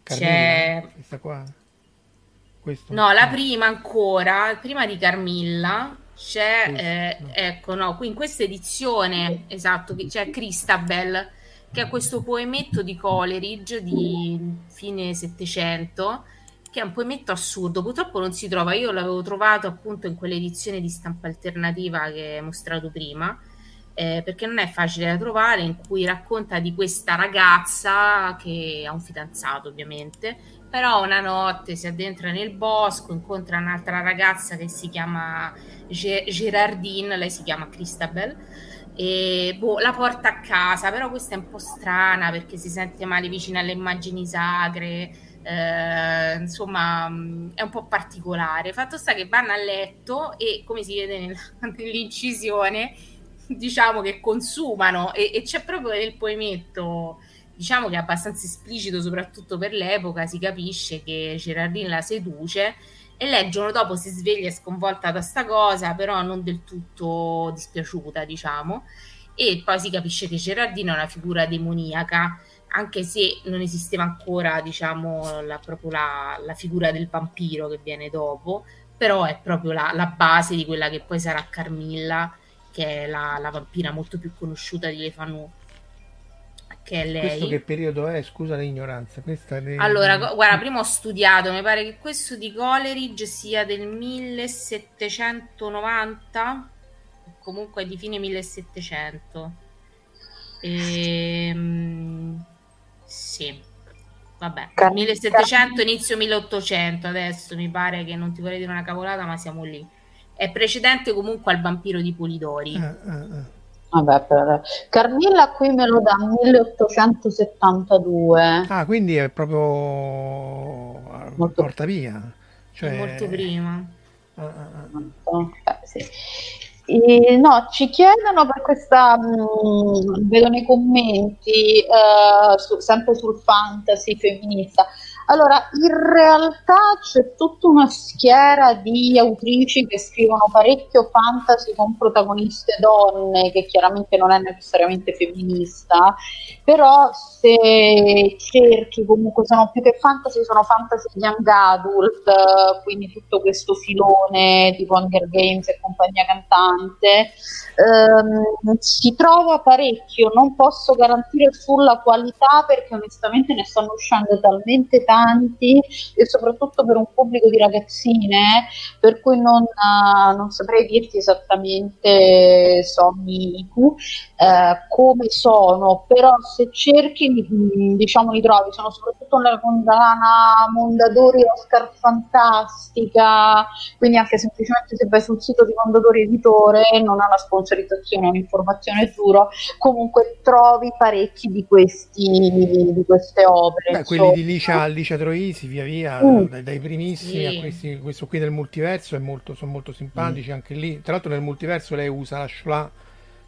Carmilla, c'è... questa qua? Questo. No, la prima ancora, prima di Carmilla, c'è, questo, eh, no. ecco, no, qui in questa edizione, esatto, c'è Christabel, che è questo poemetto di Coleridge di fine Settecento, che è un poemetto assurdo, purtroppo non si trova, io l'avevo trovato appunto in quell'edizione di stampa alternativa che hai mostrato prima, eh, perché non è facile da trovare, in cui racconta di questa ragazza che ha un fidanzato ovviamente, però una notte si addentra nel bosco, incontra un'altra ragazza che si chiama Ger- Gerardine, lei si chiama Christabel, e boh, la porta a casa, però questa è un po' strana perché si sente male vicino alle immagini sacre, eh, insomma è un po' particolare. Fatto sta che vanno a letto e, come si vede nel, nell'incisione, diciamo che consumano, e, e c'è proprio nel poemetto... Diciamo che è abbastanza esplicito, soprattutto per l'epoca, si capisce che Gerardine la seduce e lei il giorno dopo si sveglia sconvolta da sta cosa, però non del tutto dispiaciuta, diciamo, e poi si capisce che Gerardine è una figura demoniaca, anche se non esisteva ancora, diciamo, la, proprio la, la figura del vampiro che viene dopo, però è proprio la, la base di quella che poi sarà Carmilla, che è la, la vampira molto più conosciuta di Le Fanu. Che è lei. Questo che periodo è? Scusa l'ignoranza. Questa è... Allora, guarda, prima ho studiato, mi pare che questo di Coleridge sia del millesettecentonovanta, comunque di fine millesettecento. Ehm, sì, vabbè, millesettecento inizio milleottocento, adesso mi pare che non ti vorrei dire una cavolata, ma siamo lì. È precedente comunque al Vampiro di Polidori. Ah, ah, ah. Vabbè, però. Carmilla qui me lo dà milleottocentosettantadue. Ah, quindi è proprio molto porta via, cioè... molto prima. Ah, ah, ah. Eh, sì. E, no, ci chiedono per questa, mh, vedo nei commenti, eh, su, sempre sul fantasy femminista, Allora, in realtà c'è tutta una schiera di autrici che scrivono parecchio fantasy con protagoniste donne, che chiaramente non è necessariamente femminista, però se cerchi, comunque sono più che fantasy, sono fantasy young adult, quindi tutto questo filone tipo Hunger Games e compagnia cantante, ehm, si trova parecchio. Non posso garantire sulla qualità perché onestamente ne stanno uscendo talmente tanti Tanti, e soprattutto per un pubblico di ragazzine, per cui non, uh, non saprei dirti esattamente sommi uh, come sono, però se cerchi diciamo li trovi. Sono soprattutto nella collana Mondadori, Oscar Fantastica, quindi anche semplicemente se vai sul sito di Mondadori Editore, non ha la sponsorizzazione, è un'informazione duro, comunque trovi parecchi di questi di queste opere. Beh, quelli di Licia Licia Troisi, via via, mm. dai, dai primissimi mm. a questi, questo qui del multiverso è molto, sono molto simpatici mm. anche lì. Tra l'altro nel multiverso lei usa la Shola,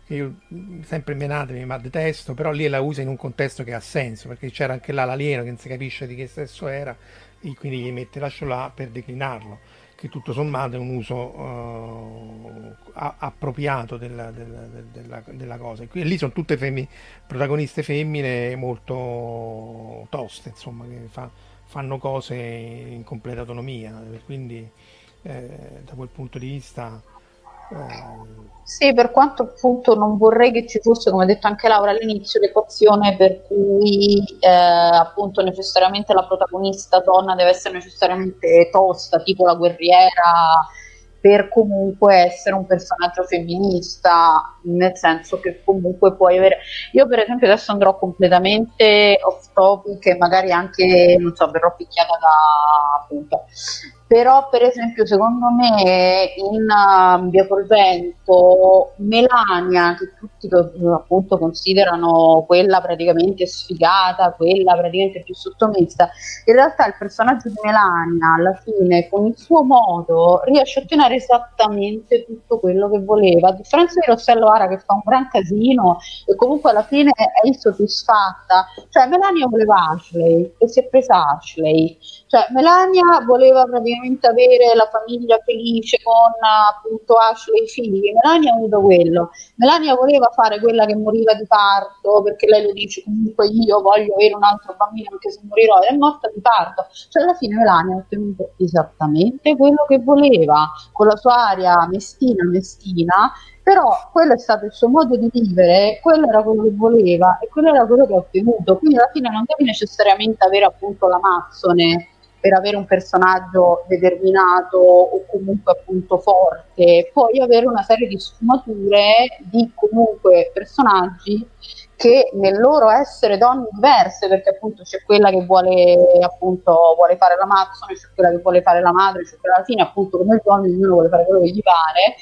che io sempre menatemi ma detesto, però lì la usa in un contesto che ha senso, perché c'era anche là l'alieno che non si capisce di che sesso era e quindi gli mette la Shola per declinarlo, che tutto sommato è un uso uh, a, appropriato della, della, della, della cosa. E, qui, e lì sono tutte femmi, protagoniste femmine molto toste, insomma, che fa, fanno cose in completa autonomia, quindi eh, da quel punto di vista... Sì, per quanto appunto non vorrei che ci fosse, come ha detto anche Laura all'inizio, l'equazione per cui eh, appunto necessariamente la protagonista donna deve essere necessariamente tosta, tipo la guerriera, per comunque essere un personaggio femminista, nel senso che comunque puoi avere... Io per esempio adesso andrò completamente off topic e magari anche, non so, verrò picchiata da... appunto. Però per esempio secondo me in uh, Biocorvento Melania, che tutti appunto considerano quella praticamente sfigata, quella praticamente più sottomessa, in realtà il personaggio di Melania alla fine con il suo modo riesce a ottenere esattamente tutto quello che voleva, a differenza di Rossello Ara che fa un gran casino e comunque alla fine è insoddisfatta. Cioè Melania voleva Ashley e si è presa Ashley. Cioè Melania voleva praticamente avere la famiglia felice con appunto Ashley e i figli, Melania ha avuto quello, Melania voleva fare quella che moriva di parto, perché lei lo dice comunque io voglio avere un altro bambino anche se morirò, è morta di parto. Cioè alla fine Melania ha ottenuto esattamente quello che voleva, con la sua aria mestina mestina, però quello è stato il suo modo di vivere, quello era quello che voleva e quello era quello che ha ottenuto. Quindi alla fine non devi necessariamente avere appunto l'amazzone per avere un personaggio determinato o comunque appunto forte, puoi avere una serie di sfumature di comunque personaggi che nel loro essere donne diverse, perché appunto c'è quella che vuole appunto vuole fare l'amazzone, c'è quella che vuole fare la madre, c'è quella alla fine appunto come gli uomini ognuno vuole fare quello che gli pare.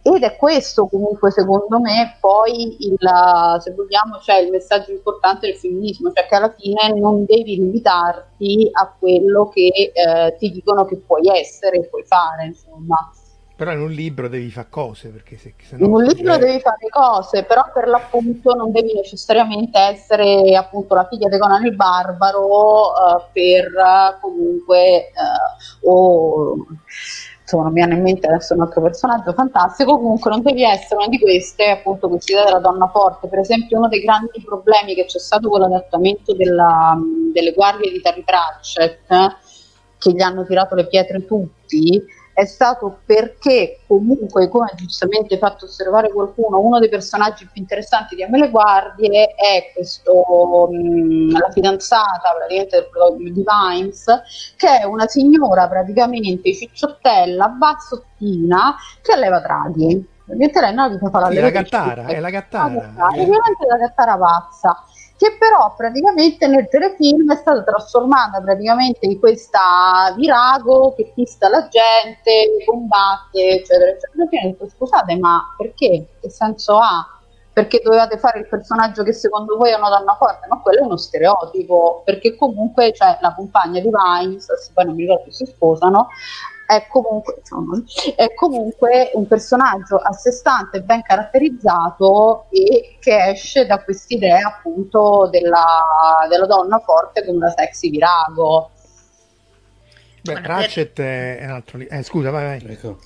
Ed è questo comunque secondo me poi il, se vogliamo, cioè il messaggio importante del femminismo, cioè che alla fine non devi limitarti a quello che eh, ti dicono che puoi essere e puoi fare, insomma. Però in un libro devi fare cose, perché se, se no in un libro è... devi fare cose, però per l'appunto non devi necessariamente essere appunto la figlia di Conan il Barbaro eh, per comunque eh, o... insomma non mi hanno in mente adesso un altro personaggio fantastico, comunque non devi essere una di queste appunto considerata la donna forte. Per esempio uno dei grandi problemi che c'è stato con l'adattamento della, delle Guardie di Terry Pratchett, che gli hanno tirato le pietre tutti, è stato perché comunque, come giustamente fatto osservare qualcuno, uno dei personaggi più interessanti di Ame le Guardie è questo, mh, la fidanzata praticamente di Vimes, che è una signora praticamente cicciottella, bassottina, che alleva draghi. Praticamente lei no, dico, fa la sì, è la gattara, è la gattara. La gattara è veramente la gattara pazza, che però praticamente nel telefilm è stata trasformata praticamente in questa virago che pista la gente, combatte, eccetera, eccetera. Alla fine ho detto, scusate, ma perché? Che senso ha? Perché dovevate fare il personaggio che secondo voi è una donna forte? Ma quello è uno stereotipo, perché comunque cioè, la compagna di Vines, se poi non mi ricordo se si sposano, è comunque, insomma, è comunque un personaggio a sé stante, ben caratterizzato e che esce da quest'idea appunto della, della donna forte come una sexy virago. Beh, allora, Ratchet è un altro libro. Eh, scusa, vai, vai. Ecco.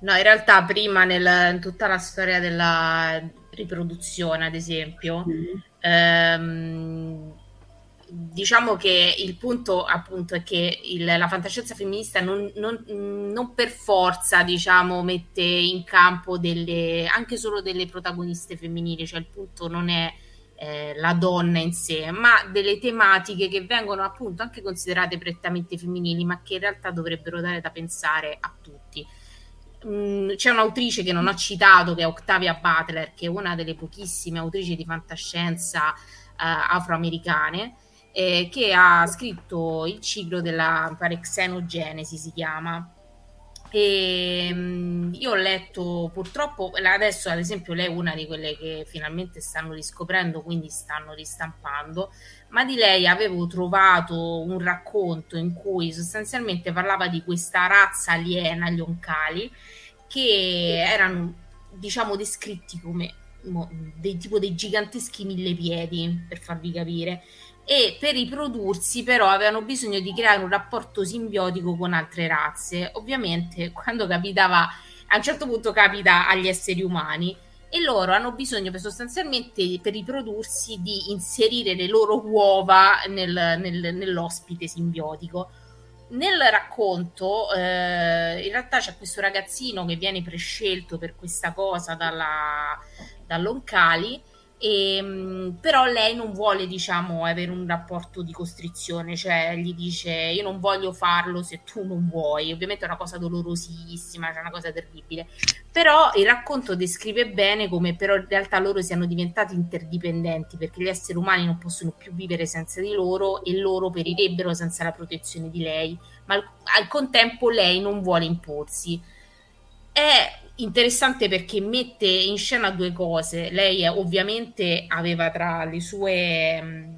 No, in realtà prima nel, in tutta la storia della riproduzione, ad esempio, mm-hmm. ehm, diciamo che il punto appunto è che il, la fantascienza femminista non, non, non per forza, diciamo, mette in campo delle, anche solo delle protagoniste femminili, cioè il punto non è eh, la donna in sé, ma delle tematiche che vengono appunto anche considerate prettamente femminili, ma che in realtà dovrebbero dare da pensare a tutti. C'è un'autrice che non ho citato, che è Octavia Butler, che è una delle pochissime autrici di fantascienza eh, afroamericane, eh, che ha scritto il ciclo della Xenogenesi, si chiama. E, mh, io ho letto, purtroppo, adesso ad esempio lei è una di quelle che finalmente stanno riscoprendo, quindi stanno ristampando, ma di lei avevo trovato un racconto in cui sostanzialmente parlava di questa razza aliena, gli Oncali, che erano, diciamo, descritti come dei, tipo dei giganteschi millepiedi, per farvi capire, e per riprodursi però avevano bisogno di creare un rapporto simbiotico con altre razze. Ovviamente quando capitava, a un certo punto capita agli esseri umani, e loro hanno bisogno per sostanzialmente per riprodursi di inserire le loro uova nel, nel, nell'ospite simbiotico. Nel racconto eh, in realtà c'è questo ragazzino che viene prescelto per questa cosa dalla, dall'Oncali, e, però lei non vuole, diciamo, avere un rapporto di costrizione, cioè gli dice io non voglio farlo se tu non vuoi. Ovviamente è una cosa dolorosissima, è una cosa terribile, però il racconto descrive bene come però in realtà loro siano diventati interdipendenti, perché gli esseri umani non possono più vivere senza di loro e loro perirebbero senza la protezione di lei, ma al, al contempo lei non vuole imporsi. È interessante perché mette in scena due cose. Lei ovviamente aveva tra le sue,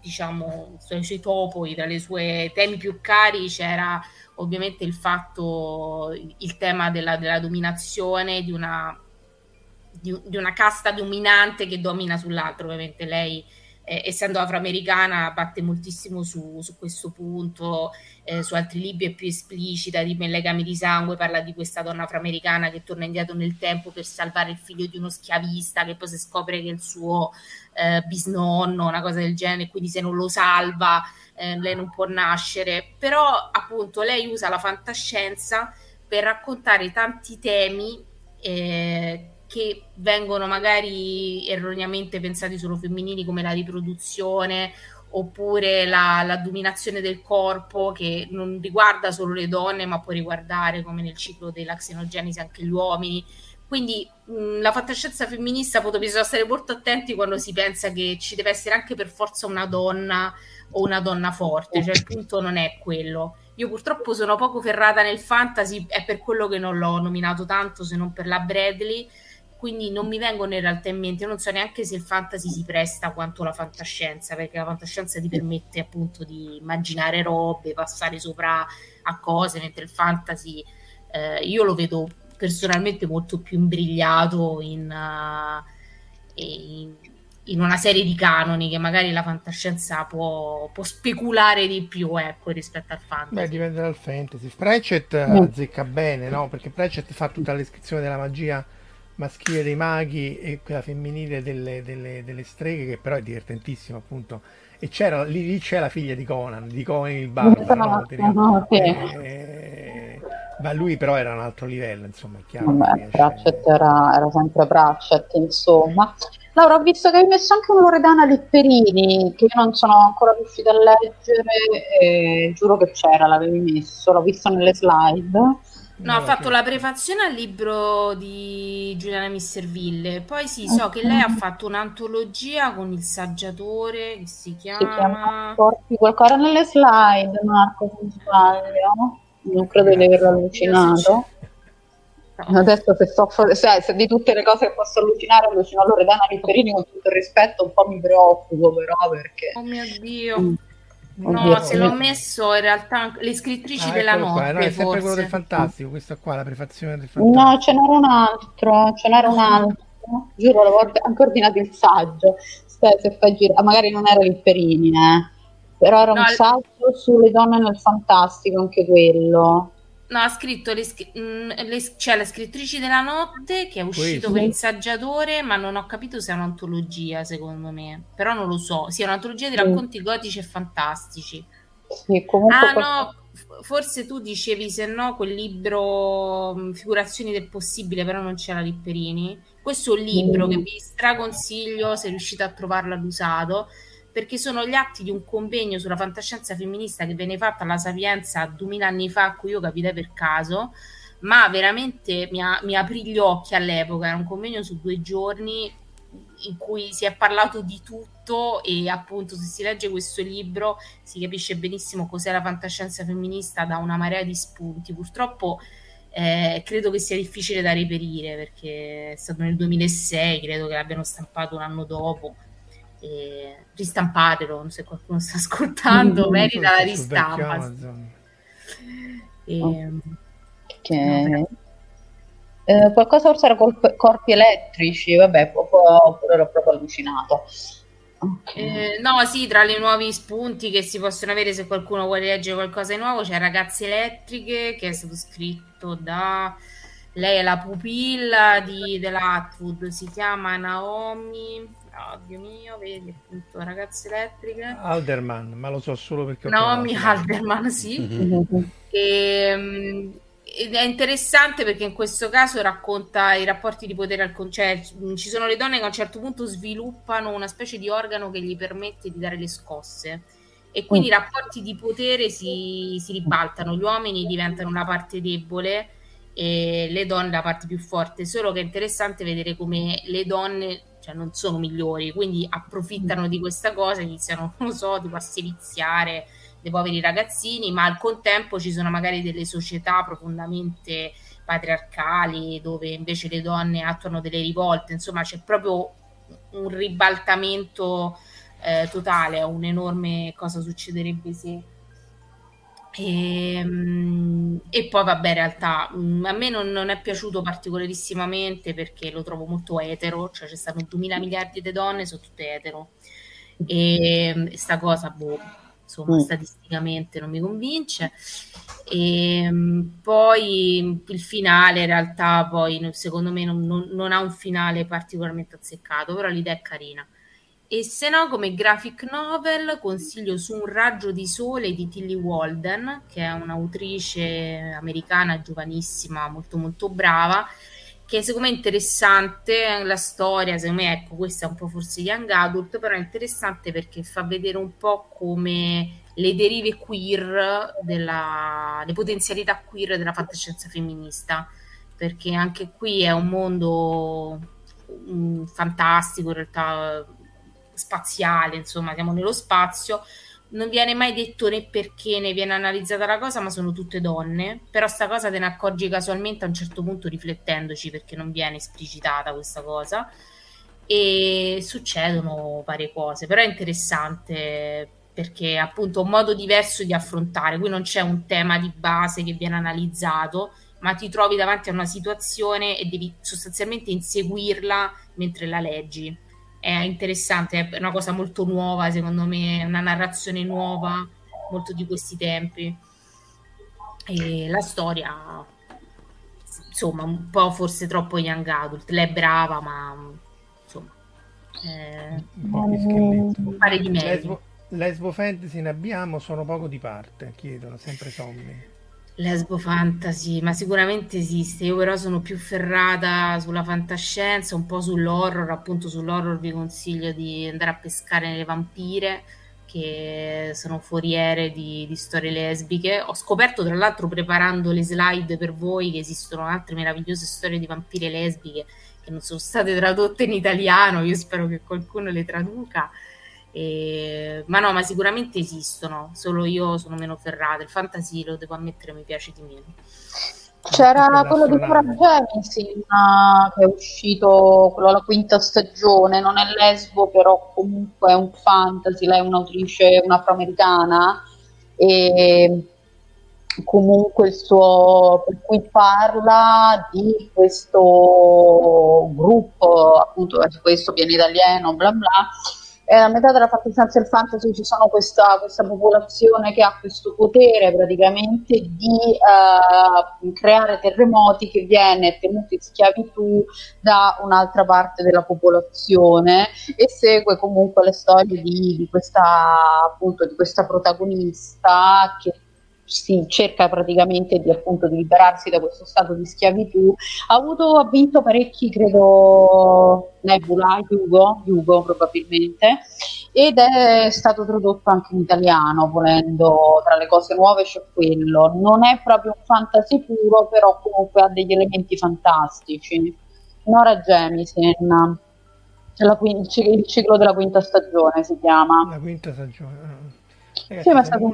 diciamo, i suoi topoi, tra le sue temi più cari c'era ovviamente il fatto, il tema della, della dominazione, di una, di, di una casta dominante che domina sull'altro. Ovviamente lei, eh, essendo afroamericana, batte moltissimo su, su questo punto. Eh, su altri libri è più esplicita, tipo in Legami di sangue parla di questa donna afroamericana che torna indietro nel tempo per salvare il figlio di uno schiavista, che poi si scopre che è il suo eh, bisnonno, una cosa del genere, quindi se non lo salva eh, lei non può nascere. Però appunto lei usa la fantascienza per raccontare tanti temi eh, che vengono magari erroneamente pensati solo femminili, come la riproduzione oppure la, la dominazione del corpo, che non riguarda solo le donne ma può riguardare, come nel ciclo della Xenogenesi, anche gli uomini. Quindi mh, la fantascienza femminista, bisogna stare molto attenti quando si pensa che ci deve essere anche per forza una donna o una donna forte, cioè il punto non è quello. Io purtroppo sono poco ferrata nel fantasy, è per quello che non l'ho nominato tanto, se non per la Bradley, quindi non mi vengono in realtà in mente. Io non so neanche se il fantasy si presta quanto la fantascienza, perché la fantascienza ti permette appunto di immaginare robe, passare sopra a cose, mentre il fantasy eh, io lo vedo personalmente molto più imbrigliato in, uh, in, in una serie di canoni che magari la fantascienza può, può speculare di più, ecco, rispetto al fantasy. Beh, dipende dal fantasy. Pratchett azzecca bene, no? Perché Pratchett fa tutta la descrizione della magia maschile dei maghi e quella femminile delle, delle, delle streghe, che però è divertentissima, appunto. E c'era lì, lì c'è la figlia di Conan, di Conan il barbaro, no? No, sì. e... ma lui però era un altro livello, insomma, è chiaro. Vabbè, Pratchett era, era sempre Pratchett, insomma. Laura, ho visto che hai messo anche un Loredana Lipperini che io non sono ancora riuscita a leggere, e giuro che c'era, l'avevi messo, l'ho visto nelle slide. No, ha fatto la prefazione al libro di Giuliana Misserville. Poi sì, so okay. che lei ha fatto un'antologia con il saggiatore che si chiama... Si chiama Porti qualcosa nelle slide, Marco, se non sbaglio. Non credo di averlo allucinato. No. Adesso se sto for- se, se di tutte le cose che posso allucinare, allucino Loredana Lipperini, con tutto il rispetto, un po' mi preoccupo però, perché... Oh mio Dio... Mm. No, se l'ho messo in realtà le scrittrici ah, della notte, qua. No, è sempre forse quello del fantastico, questa qua, la prefazione del fantastico. No, ce n'era un altro, ce n'era un altro. Giuro, l'avevo anche ordinato il saggio. Stai, se fai girare, ah, magari non era Lipperini, eh. Però era no, un saggio sulle donne nel fantastico, anche quello. No, ha scritto le, le, cioè, le scrittrici della notte, che è uscito per Insaggiatore, ma non ho capito se è un'antologia, secondo me, però non lo so. Sì, è un'antologia di racconti sì. gotici e fantastici. Sì, comunque ah qualcosa... no, forse tu dicevi, se no, quel libro Figurazioni del possibile, però non c'era Lipperini. Questo è un libro mm. che vi straconsiglio, se riuscite a trovarlo all'usato, perché sono gli atti di un convegno sulla fantascienza femminista che venne fatta alla Sapienza duemila anni fa, a cui io capitai per caso, ma veramente mi, ha, mi aprì gli occhi all'epoca. Era un convegno su due giorni in cui si è parlato di tutto, e appunto, se si legge questo libro, si capisce benissimo cos'è la fantascienza femminista, da una marea di spunti. Purtroppo eh, credo che sia difficile da reperire, perché è stato nel duemilasei, credo che l'abbiano stampato un anno dopo. E ristampatelo, se qualcuno sta ascoltando, mm, merita la ristampa. E... Okay. No, eh, qualcosa forse era colp- corpi elettrici, vabbè, oppure l'ho proprio allucinato. Okay. Eh, no, sì, tra i nuovi spunti che si possono avere, se qualcuno vuole leggere qualcosa di nuovo, c'è Ragazze elettriche, che è stato scritto da... Lei è la pupilla di dell'Atwood, si chiama Naomi... Oh, Dio mio, vedi, appunto, Ragazze elettriche. Alderman, ma lo so solo perché ho Naomi Alderman, sì. Mm-hmm. E, ed è interessante perché in questo caso racconta i rapporti di potere al concerto. Ci sono le donne che a un certo punto sviluppano una specie di organo che gli permette di dare le scosse, e quindi mm. i rapporti di potere si, si ribaltano. Gli uomini diventano la parte debole e le donne la parte più forte. Solo che è interessante vedere come le donne, cioè, non sono migliori, quindi approfittano di questa cosa, iniziano, non lo so, tipo a seviziare dei poveri ragazzini, ma al contempo ci sono magari delle società profondamente patriarcali, dove invece le donne attuano delle rivolte. Insomma, c'è proprio un ribaltamento eh, totale, è un enorme cosa succederebbe se... E, e poi vabbè, in realtà a me non, non è piaciuto particolarissimamente, perché lo trovo molto etero, cioè c'è stato duemila miliardi di donne, sono tutte etero, e, e sta cosa, boh, insomma, statisticamente non mi convince. E poi il finale, in realtà, poi secondo me non, non, non ha un finale particolarmente azzeccato, però l'idea è carina. E se no, come graphic novel, consiglio Su un raggio di sole di Tilly Walden, che è un'autrice americana giovanissima, molto molto brava, che secondo me è interessante la storia. Secondo me, ecco, questa è un po' forse young adult, però è interessante perché fa vedere un po' come le derive queer, della, le potenzialità queer della fantascienza femminista, perché anche qui è un mondo um, fantastico, in realtà spaziale, insomma, siamo nello spazio, non viene mai detto né perché ne viene analizzata la cosa, ma sono tutte donne. Però sta cosa te ne accorgi casualmente a un certo punto, riflettendoci, perché non viene esplicitata questa cosa, e succedono varie cose. Però è interessante perché, appunto, è un modo diverso di affrontare. Qui non c'è un tema di base che viene analizzato, ma ti trovi davanti a una situazione e devi sostanzialmente inseguirla mentre la leggi. È interessante, è una cosa molto nuova, secondo me, una narrazione nuova, molto di questi tempi. E la storia, insomma, un po' forse troppo young adult. Lei è brava, ma insomma, eh, non fare di meglio. Lesbo, lesbo fantasy ne abbiamo, sono poco di parte, chiedono sempre Sommi. Lesbo fantasy, ma sicuramente esiste. Io però sono più ferrata sulla fantascienza, un po' sull'horror. Appunto, sull'horror vi consiglio di andare a pescare nelle vampire, che sono foriere di, di storie lesbiche. Ho scoperto, tra l'altro, preparando le slide per voi, che esistono altre meravigliose storie di vampire lesbiche che non sono state tradotte in italiano. Io spero che qualcuno le traduca. Eh, ma no, ma sicuramente esistono, solo io sono meno ferrata. Il fantasy, lo devo ammettere, mi piace di meno. C'era quello di Fra Gemisi, che è uscito, quello alla quinta stagione, non è lesbo, però comunque è un fantasy. Lei è un'autrice, un'afroamericana, e comunque il suo, per cui parla di questo gruppo, appunto, questo pianeta alieno, bla bla, eh, a metà della fantascienza e il fantasy ci sono questa, questa popolazione che ha questo potere praticamente di eh, creare terremoti, che viene tenuto in schiavitù da un'altra parte della popolazione, e segue comunque le storie di, di questa, appunto, di questa protagonista che si cerca praticamente di, appunto, di liberarsi da questo stato di schiavitù. Ha avuto, ha vinto parecchi, credo, Nebula, Hugo, Hugo probabilmente, ed è stato tradotto anche in italiano, volendo. Tra le cose nuove c'è quello. Non è proprio un fantasy puro, però comunque ha degli elementi fantastici. Nora Jemisin, la quin- il ciclo della quinta stagione si chiama. La quinta stagione. Ragazzi, sì, ma è stata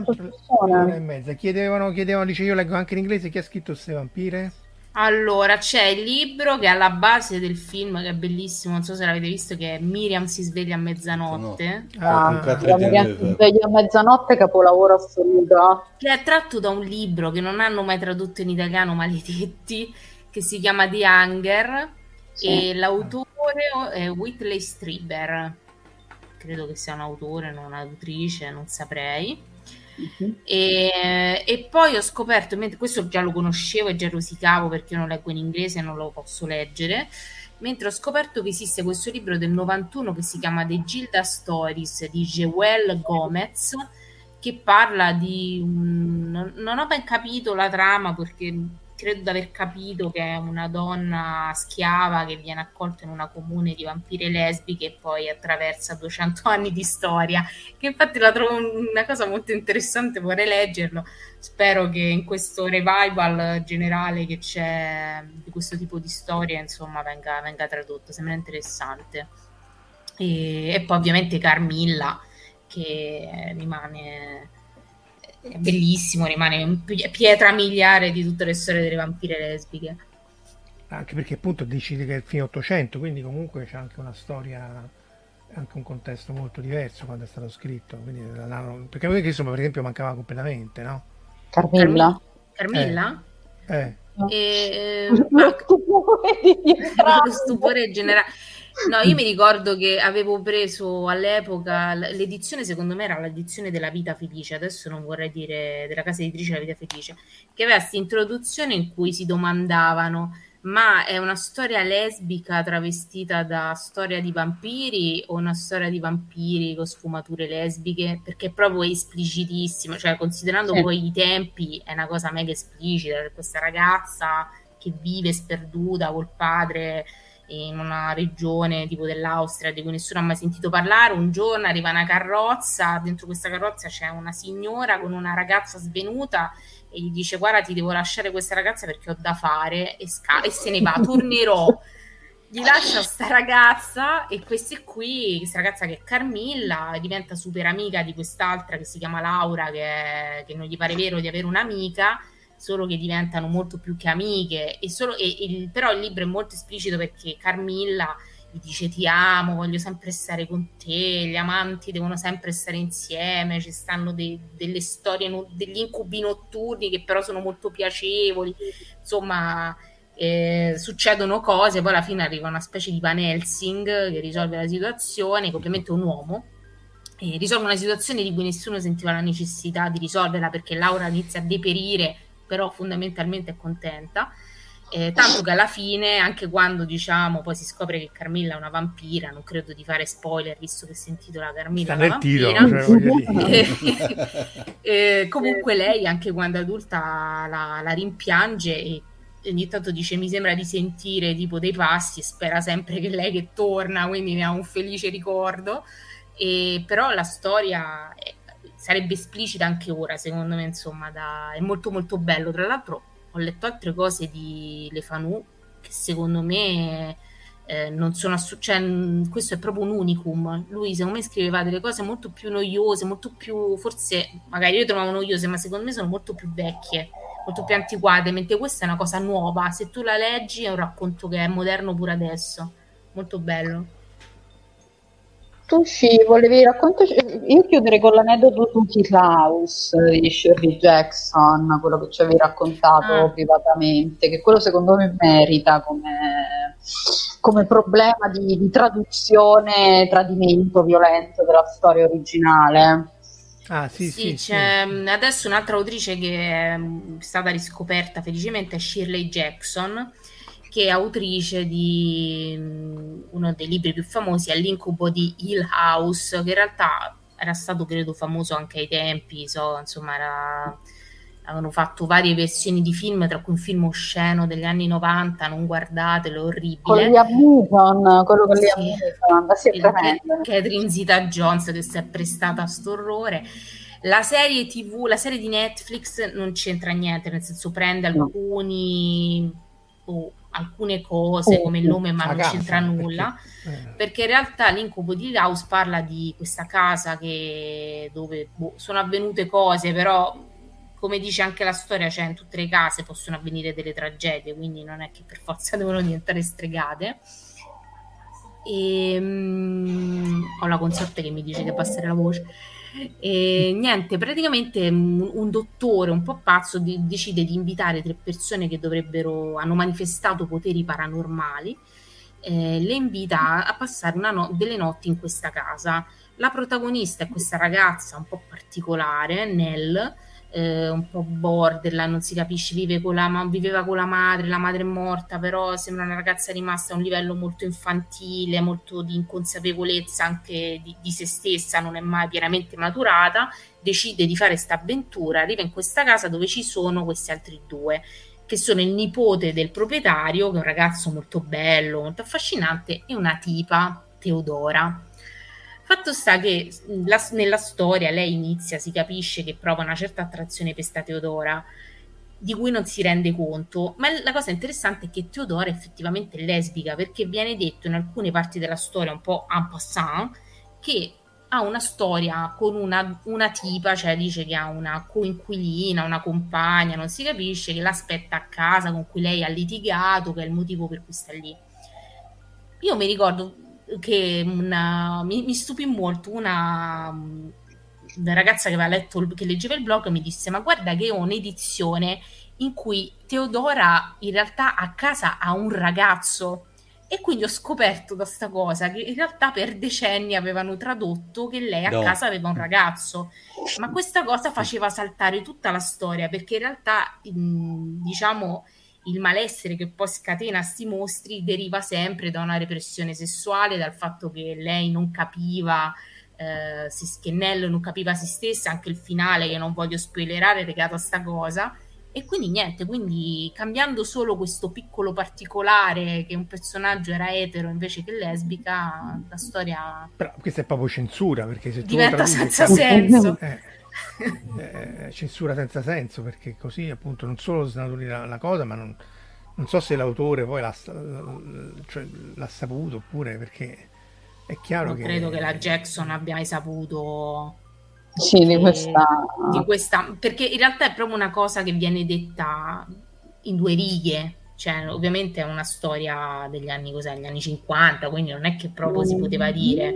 un'ora e mezza. Chiedevano, chiedevano, dice, io leggo anche in inglese, chi ha scritto queste vampire? Allora, c'è il libro che è alla base del film, che è bellissimo, non so se l'avete visto, che è Miriam si sveglia a mezzanotte. No. Ah, ah, Miriam si sveglia a mezzanotte, capolavoro assoluto. Che è tratto da un libro che non hanno mai tradotto in italiano, maledetti, che si chiama The Hunger, sì. E l'autore è Whitley Strieber. Credo che sia un autore, non un'autrice, non saprei. Uh-huh. E, e poi ho scoperto, mentre questo già lo conoscevo e già rosicavo perché io non leggo in inglese e non lo posso leggere, mentre ho scoperto che esiste questo libro del novantuno che si chiama The Gilda Stories di Jewel Gomez, che parla di un, non, non ho ben capito la trama, perché credo di aver capito che è una donna schiava che viene accolta in una comune di vampire lesbiche e poi attraversa duecento anni di storia, che infatti la trovo una cosa molto interessante, vorrei leggerlo. Spero che in questo revival generale che c'è di questo tipo di storia, insomma, venga, venga tradotto, sembra interessante. E, e poi ovviamente Carmilla, che rimane... è bellissimo, rimane pietra miliare di tutte le storie delle vampire lesbiche, anche perché appunto decide che è il fine ottocento, quindi comunque c'è anche una storia, anche un contesto molto diverso quando è stato scritto, quindi, perché a me, insomma, per esempio mancava completamente, no? Carmilla Carmilla? eh, eh. E, ma... stupore generale. No, io mi ricordo che avevo preso all'epoca l'edizione, secondo me era l'edizione della Vita Felice, adesso non vorrei dire della casa editrice La Vita Felice, che aveva questa introduzione in cui si domandavano: ma è una storia lesbica travestita da storia di vampiri o una storia di vampiri con sfumature lesbiche? Perché è proprio esplicitissimo, cioè considerando sì. Poi i tempi è una cosa mega esplicita, questa ragazza che vive sperduta col padre in una regione tipo dell'Austria di cui nessuno ha mai sentito parlare, un giorno arriva una carrozza, dentro questa carrozza c'è una signora con una ragazza svenuta e gli dice: guarda, ti devo lasciare questa ragazza perché ho da fare, e, sca- e se ne va, tornerò. Gli lascia sta ragazza e questa qui, questa ragazza che è Carmilla, diventa super amica di quest'altra che si chiama Laura, che, è, che non gli pare vero di avere un'amica, solo che diventano molto più che amiche. E solo, e, e, però il libro è molto esplicito perché Carmilla gli dice: ti amo, voglio sempre stare con te, gli amanti devono sempre stare insieme, ci stanno de, delle storie, no, degli incubi notturni che però sono molto piacevoli, insomma, eh, succedono cose, poi alla fine arriva una specie di Van Helsing che risolve la situazione, ovviamente un uomo, e risolve una situazione di cui nessuno sentiva la necessità di risolverla, perché Laura inizia a deperire, però fondamentalmente è contenta, eh, tanto che alla fine, anche quando, diciamo, poi si scopre che Carmilla è una vampira, non credo di fare spoiler visto che si intitola Carmilla è una vampira, cioè, eh, comunque lei anche quando adulta la, la rimpiange e ogni tanto dice: mi sembra di sentire tipo dei passi, e spera sempre che lei che torna, quindi ne ha un felice ricordo. E però la storia è, sarebbe esplicita anche ora, secondo me, insomma, da... è molto molto bello. Tra l'altro ho letto altre cose di Le Fanu che secondo me eh, non sono assu- cioè, questo è proprio un unicum. Lui secondo me scriveva delle cose molto più noiose, molto più, forse magari io trovavo noiose, ma secondo me sono molto più vecchie, molto più antiquate, mentre questa è una cosa nuova, se tu la leggi è un racconto che è moderno pure adesso, molto bello. Tu ci volevi raccontare, io chiuderei con l'aneddoto su Hill House di Shirley Jackson, quello che ci avevi raccontato ah. privatamente, che quello secondo me merita come come problema di, di traduzione, tradimento violento della storia originale. Ah, sì, sì, sì, c'è, sì. Adesso un'altra autrice che è stata riscoperta felicemente è Shirley Jackson, che è autrice di uno dei libri più famosi, è L'incubo di Hill House, che in realtà era stato credo famoso anche ai tempi, so, insomma era, avevano fatto varie versioni di film, tra cui un film osceno degli anni novanta, non guardatelo, orribile. Con gli Amuton, quello con gli Amuton, sicuramente. Catherine Zeta-Jones che si è prestata a sto orrore. La serie tivù, la serie di Netflix non c'entra niente, nel senso prende alcuni... Oh, alcune cose come il nome, ma non c'entra nulla, perché, eh. perché in realtà L'incubo di House parla di questa casa che dove boh, sono avvenute cose, però come dice anche la storia, cioè in tutte le case possono avvenire delle tragedie, quindi non è che per forza devono diventare stregate. E, mh, ho la consorte che mi dice di abbassare la voce. E niente, praticamente un dottore un po' pazzo di, decide di invitare tre persone che dovrebbero hanno manifestato poteri paranormali, eh, le invita a passare una no- delle notti in questa casa. La protagonista è questa ragazza un po' particolare, Nell, eh, un po' borderline, non si capisce, vive con la, ma- viveva con la madre, la madre è morta, però sembra una ragazza rimasta a un livello molto infantile, molto di inconsapevolezza anche di, di se stessa, non è mai pienamente maturata. Decide di fare questa avventura, arriva in questa casa dove ci sono questi altri due che sono il nipote del proprietario, che è un ragazzo molto bello, molto affascinante, e una tipa, Teodora. Fatto sta che la, nella storia lei inizia, si capisce che prova una certa attrazione per sta Teodora, di cui non si rende conto, ma la cosa interessante è che Teodora è effettivamente lesbica, perché viene detto in alcune parti della storia un po' en passant che ha una storia con una, una tipa, cioè dice che ha una coinquilina, una compagna, non si capisce, che l'aspetta a casa, con cui lei ha litigato, che è il motivo per cui sta lì. Io mi ricordo che una, mi, mi stupì molto una, una ragazza che aveva letto, che leggeva il blog, mi disse: ma guarda che ho un'edizione in cui Teodora in realtà a casa ha un ragazzo, e quindi ho scoperto da sta cosa che in realtà per decenni avevano tradotto che lei a no. casa aveva un ragazzo, ma questa cosa faceva saltare tutta la storia, perché in realtà in, diciamo il malessere che poi scatena sti mostri deriva sempre da una repressione sessuale, dal fatto che lei non capiva, eh, che Nell non capiva se stessa, anche il finale che non voglio spoilerare è legato a sta cosa. E quindi niente, quindi cambiando solo questo piccolo particolare che un personaggio era etero invece che lesbica, la storia... Però questa è proprio censura, perché se diventa tu senza caso, senso. Eh. Eh, censura senza senso, perché così appunto non solo snaturi la, la cosa, ma non, non so se l'autore poi l'ha, cioè, l'ha saputo oppure, perché è chiaro non che... credo che la Jackson abbia mai saputo sì, di, questa... di questa, perché in realtà è proprio una cosa che viene detta in due righe, cioè ovviamente è una storia degli anni, cos'è, gli anni cinquanta, quindi non è che proprio mm. si poteva dire,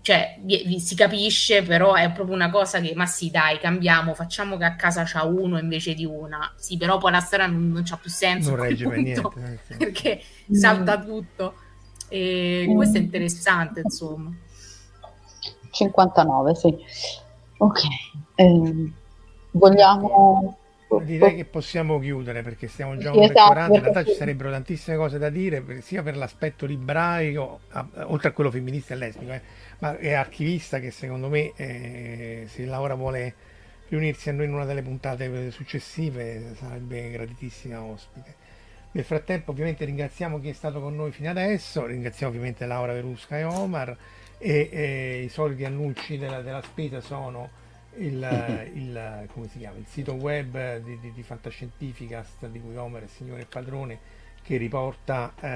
cioè si capisce, però è proprio una cosa che ma sì dai, cambiamo, facciamo che a casa c'ha uno invece di una, sì però poi la storia non, non c'ha più senso, non regge per niente, niente perché mm. salta tutto, e mm. questo è interessante insomma. Cinquantanove sì, ok, eh, vogliamo, direi che possiamo chiudere perché stiamo già un esatto, quaranta, in realtà ci sarebbero tantissime cose da dire sia per l'aspetto libraico oltre a quello femminista e lesbico, eh, ma è archivista, che secondo me eh, se Laura vuole riunirsi a noi in una delle puntate successive sarebbe gratitissima ospite. Nel frattempo ovviamente ringraziamo chi è stato con noi fino adesso, ringraziamo ovviamente Laura, Verusca e Omar, e, e i soliti annunci della, della spesa sono Il, il, come si chiama, il sito web di, di, di Fantascientificast, di cui Omar è signore e padrone, che riporta eh,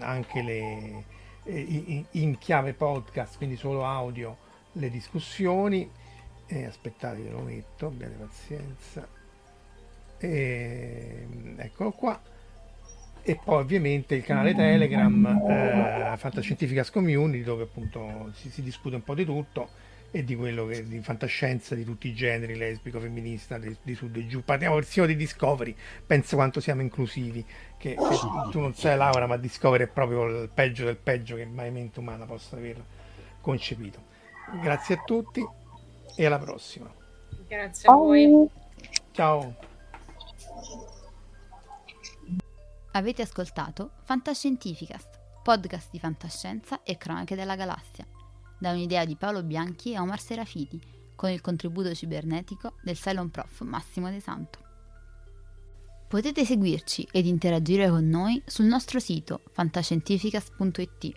anche le, in, in chiave podcast, quindi solo audio, le discussioni. E aspettate che lo metto, abbiate pazienza, e, eccolo qua. E poi ovviamente il canale Telegram, eh, Fantascientificast Community, dove appunto si, si discute un po' di tutto. e di quello che di fantascienza di tutti i generi, lesbico, femminista, di, di sud e giù. Parliamo persino di Discovery, penso quanto siamo inclusivi, che, che tu non sai Laura, ma Discovery è proprio il peggio del peggio che mai mente umana possa aver concepito. Grazie a tutti e alla prossima. Grazie a voi. Ciao. Avete ascoltato Fantascientificast, podcast di fantascienza e cronache della galassia, da un'idea di Paolo Bianchi e Omar Serafiti, con il contributo cibernetico del Cylon Prof Massimo De Santo. Potete seguirci ed interagire con noi sul nostro sito fantascientificast punto it,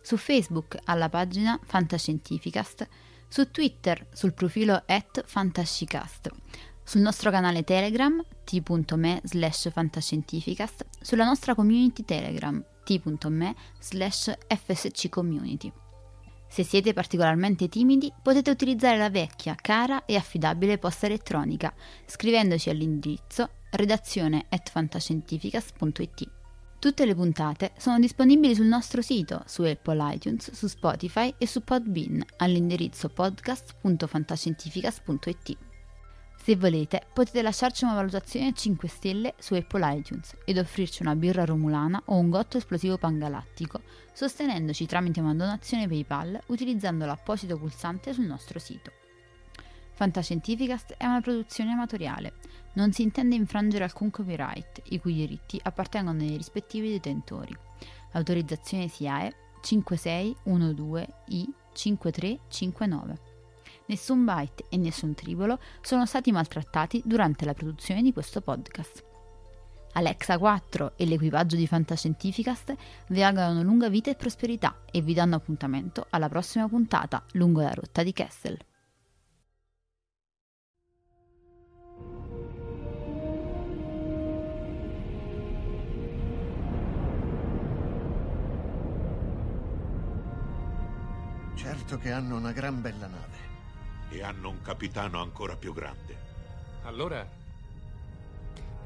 su Facebook alla pagina Fantascientificast, su Twitter sul profilo at fantascicast, sul nostro canale Telegram t punto me slash fantascientificast, sulla nostra community Telegram t punto me slash fsccommunity. Se siete particolarmente timidi, potete utilizzare la vecchia, cara e affidabile posta elettronica scrivendoci all'indirizzo redazione at fantascientificas punto it. Tutte le puntate sono disponibili sul nostro sito, su Apple iTunes, su Spotify e su Podbean all'indirizzo podcast punto fantascientificas punto it. Se volete, potete lasciarci una valutazione a cinque stelle su Apple iTunes ed offrirci una birra romulana o un gotto esplosivo pangalattico, sostenendoci tramite una donazione PayPal utilizzando l'apposito pulsante sul nostro sito. Fantascientificast è una produzione amatoriale, non si intende infrangere alcun copyright, i cui diritti appartengono ai rispettivi detentori. Autorizzazione S I A E cinque sei uno due I cinque tre cinque nove. Nessun bite e nessun tribolo sono stati maltrattati durante la produzione di questo podcast. Alexa quattro e l'equipaggio di Fantascientificast vi augurano lunga vita e prosperità e vi danno appuntamento alla prossima puntata lungo la rotta di Kessel. Certo che hanno una gran bella nave. E hanno un capitano ancora più grande. Allora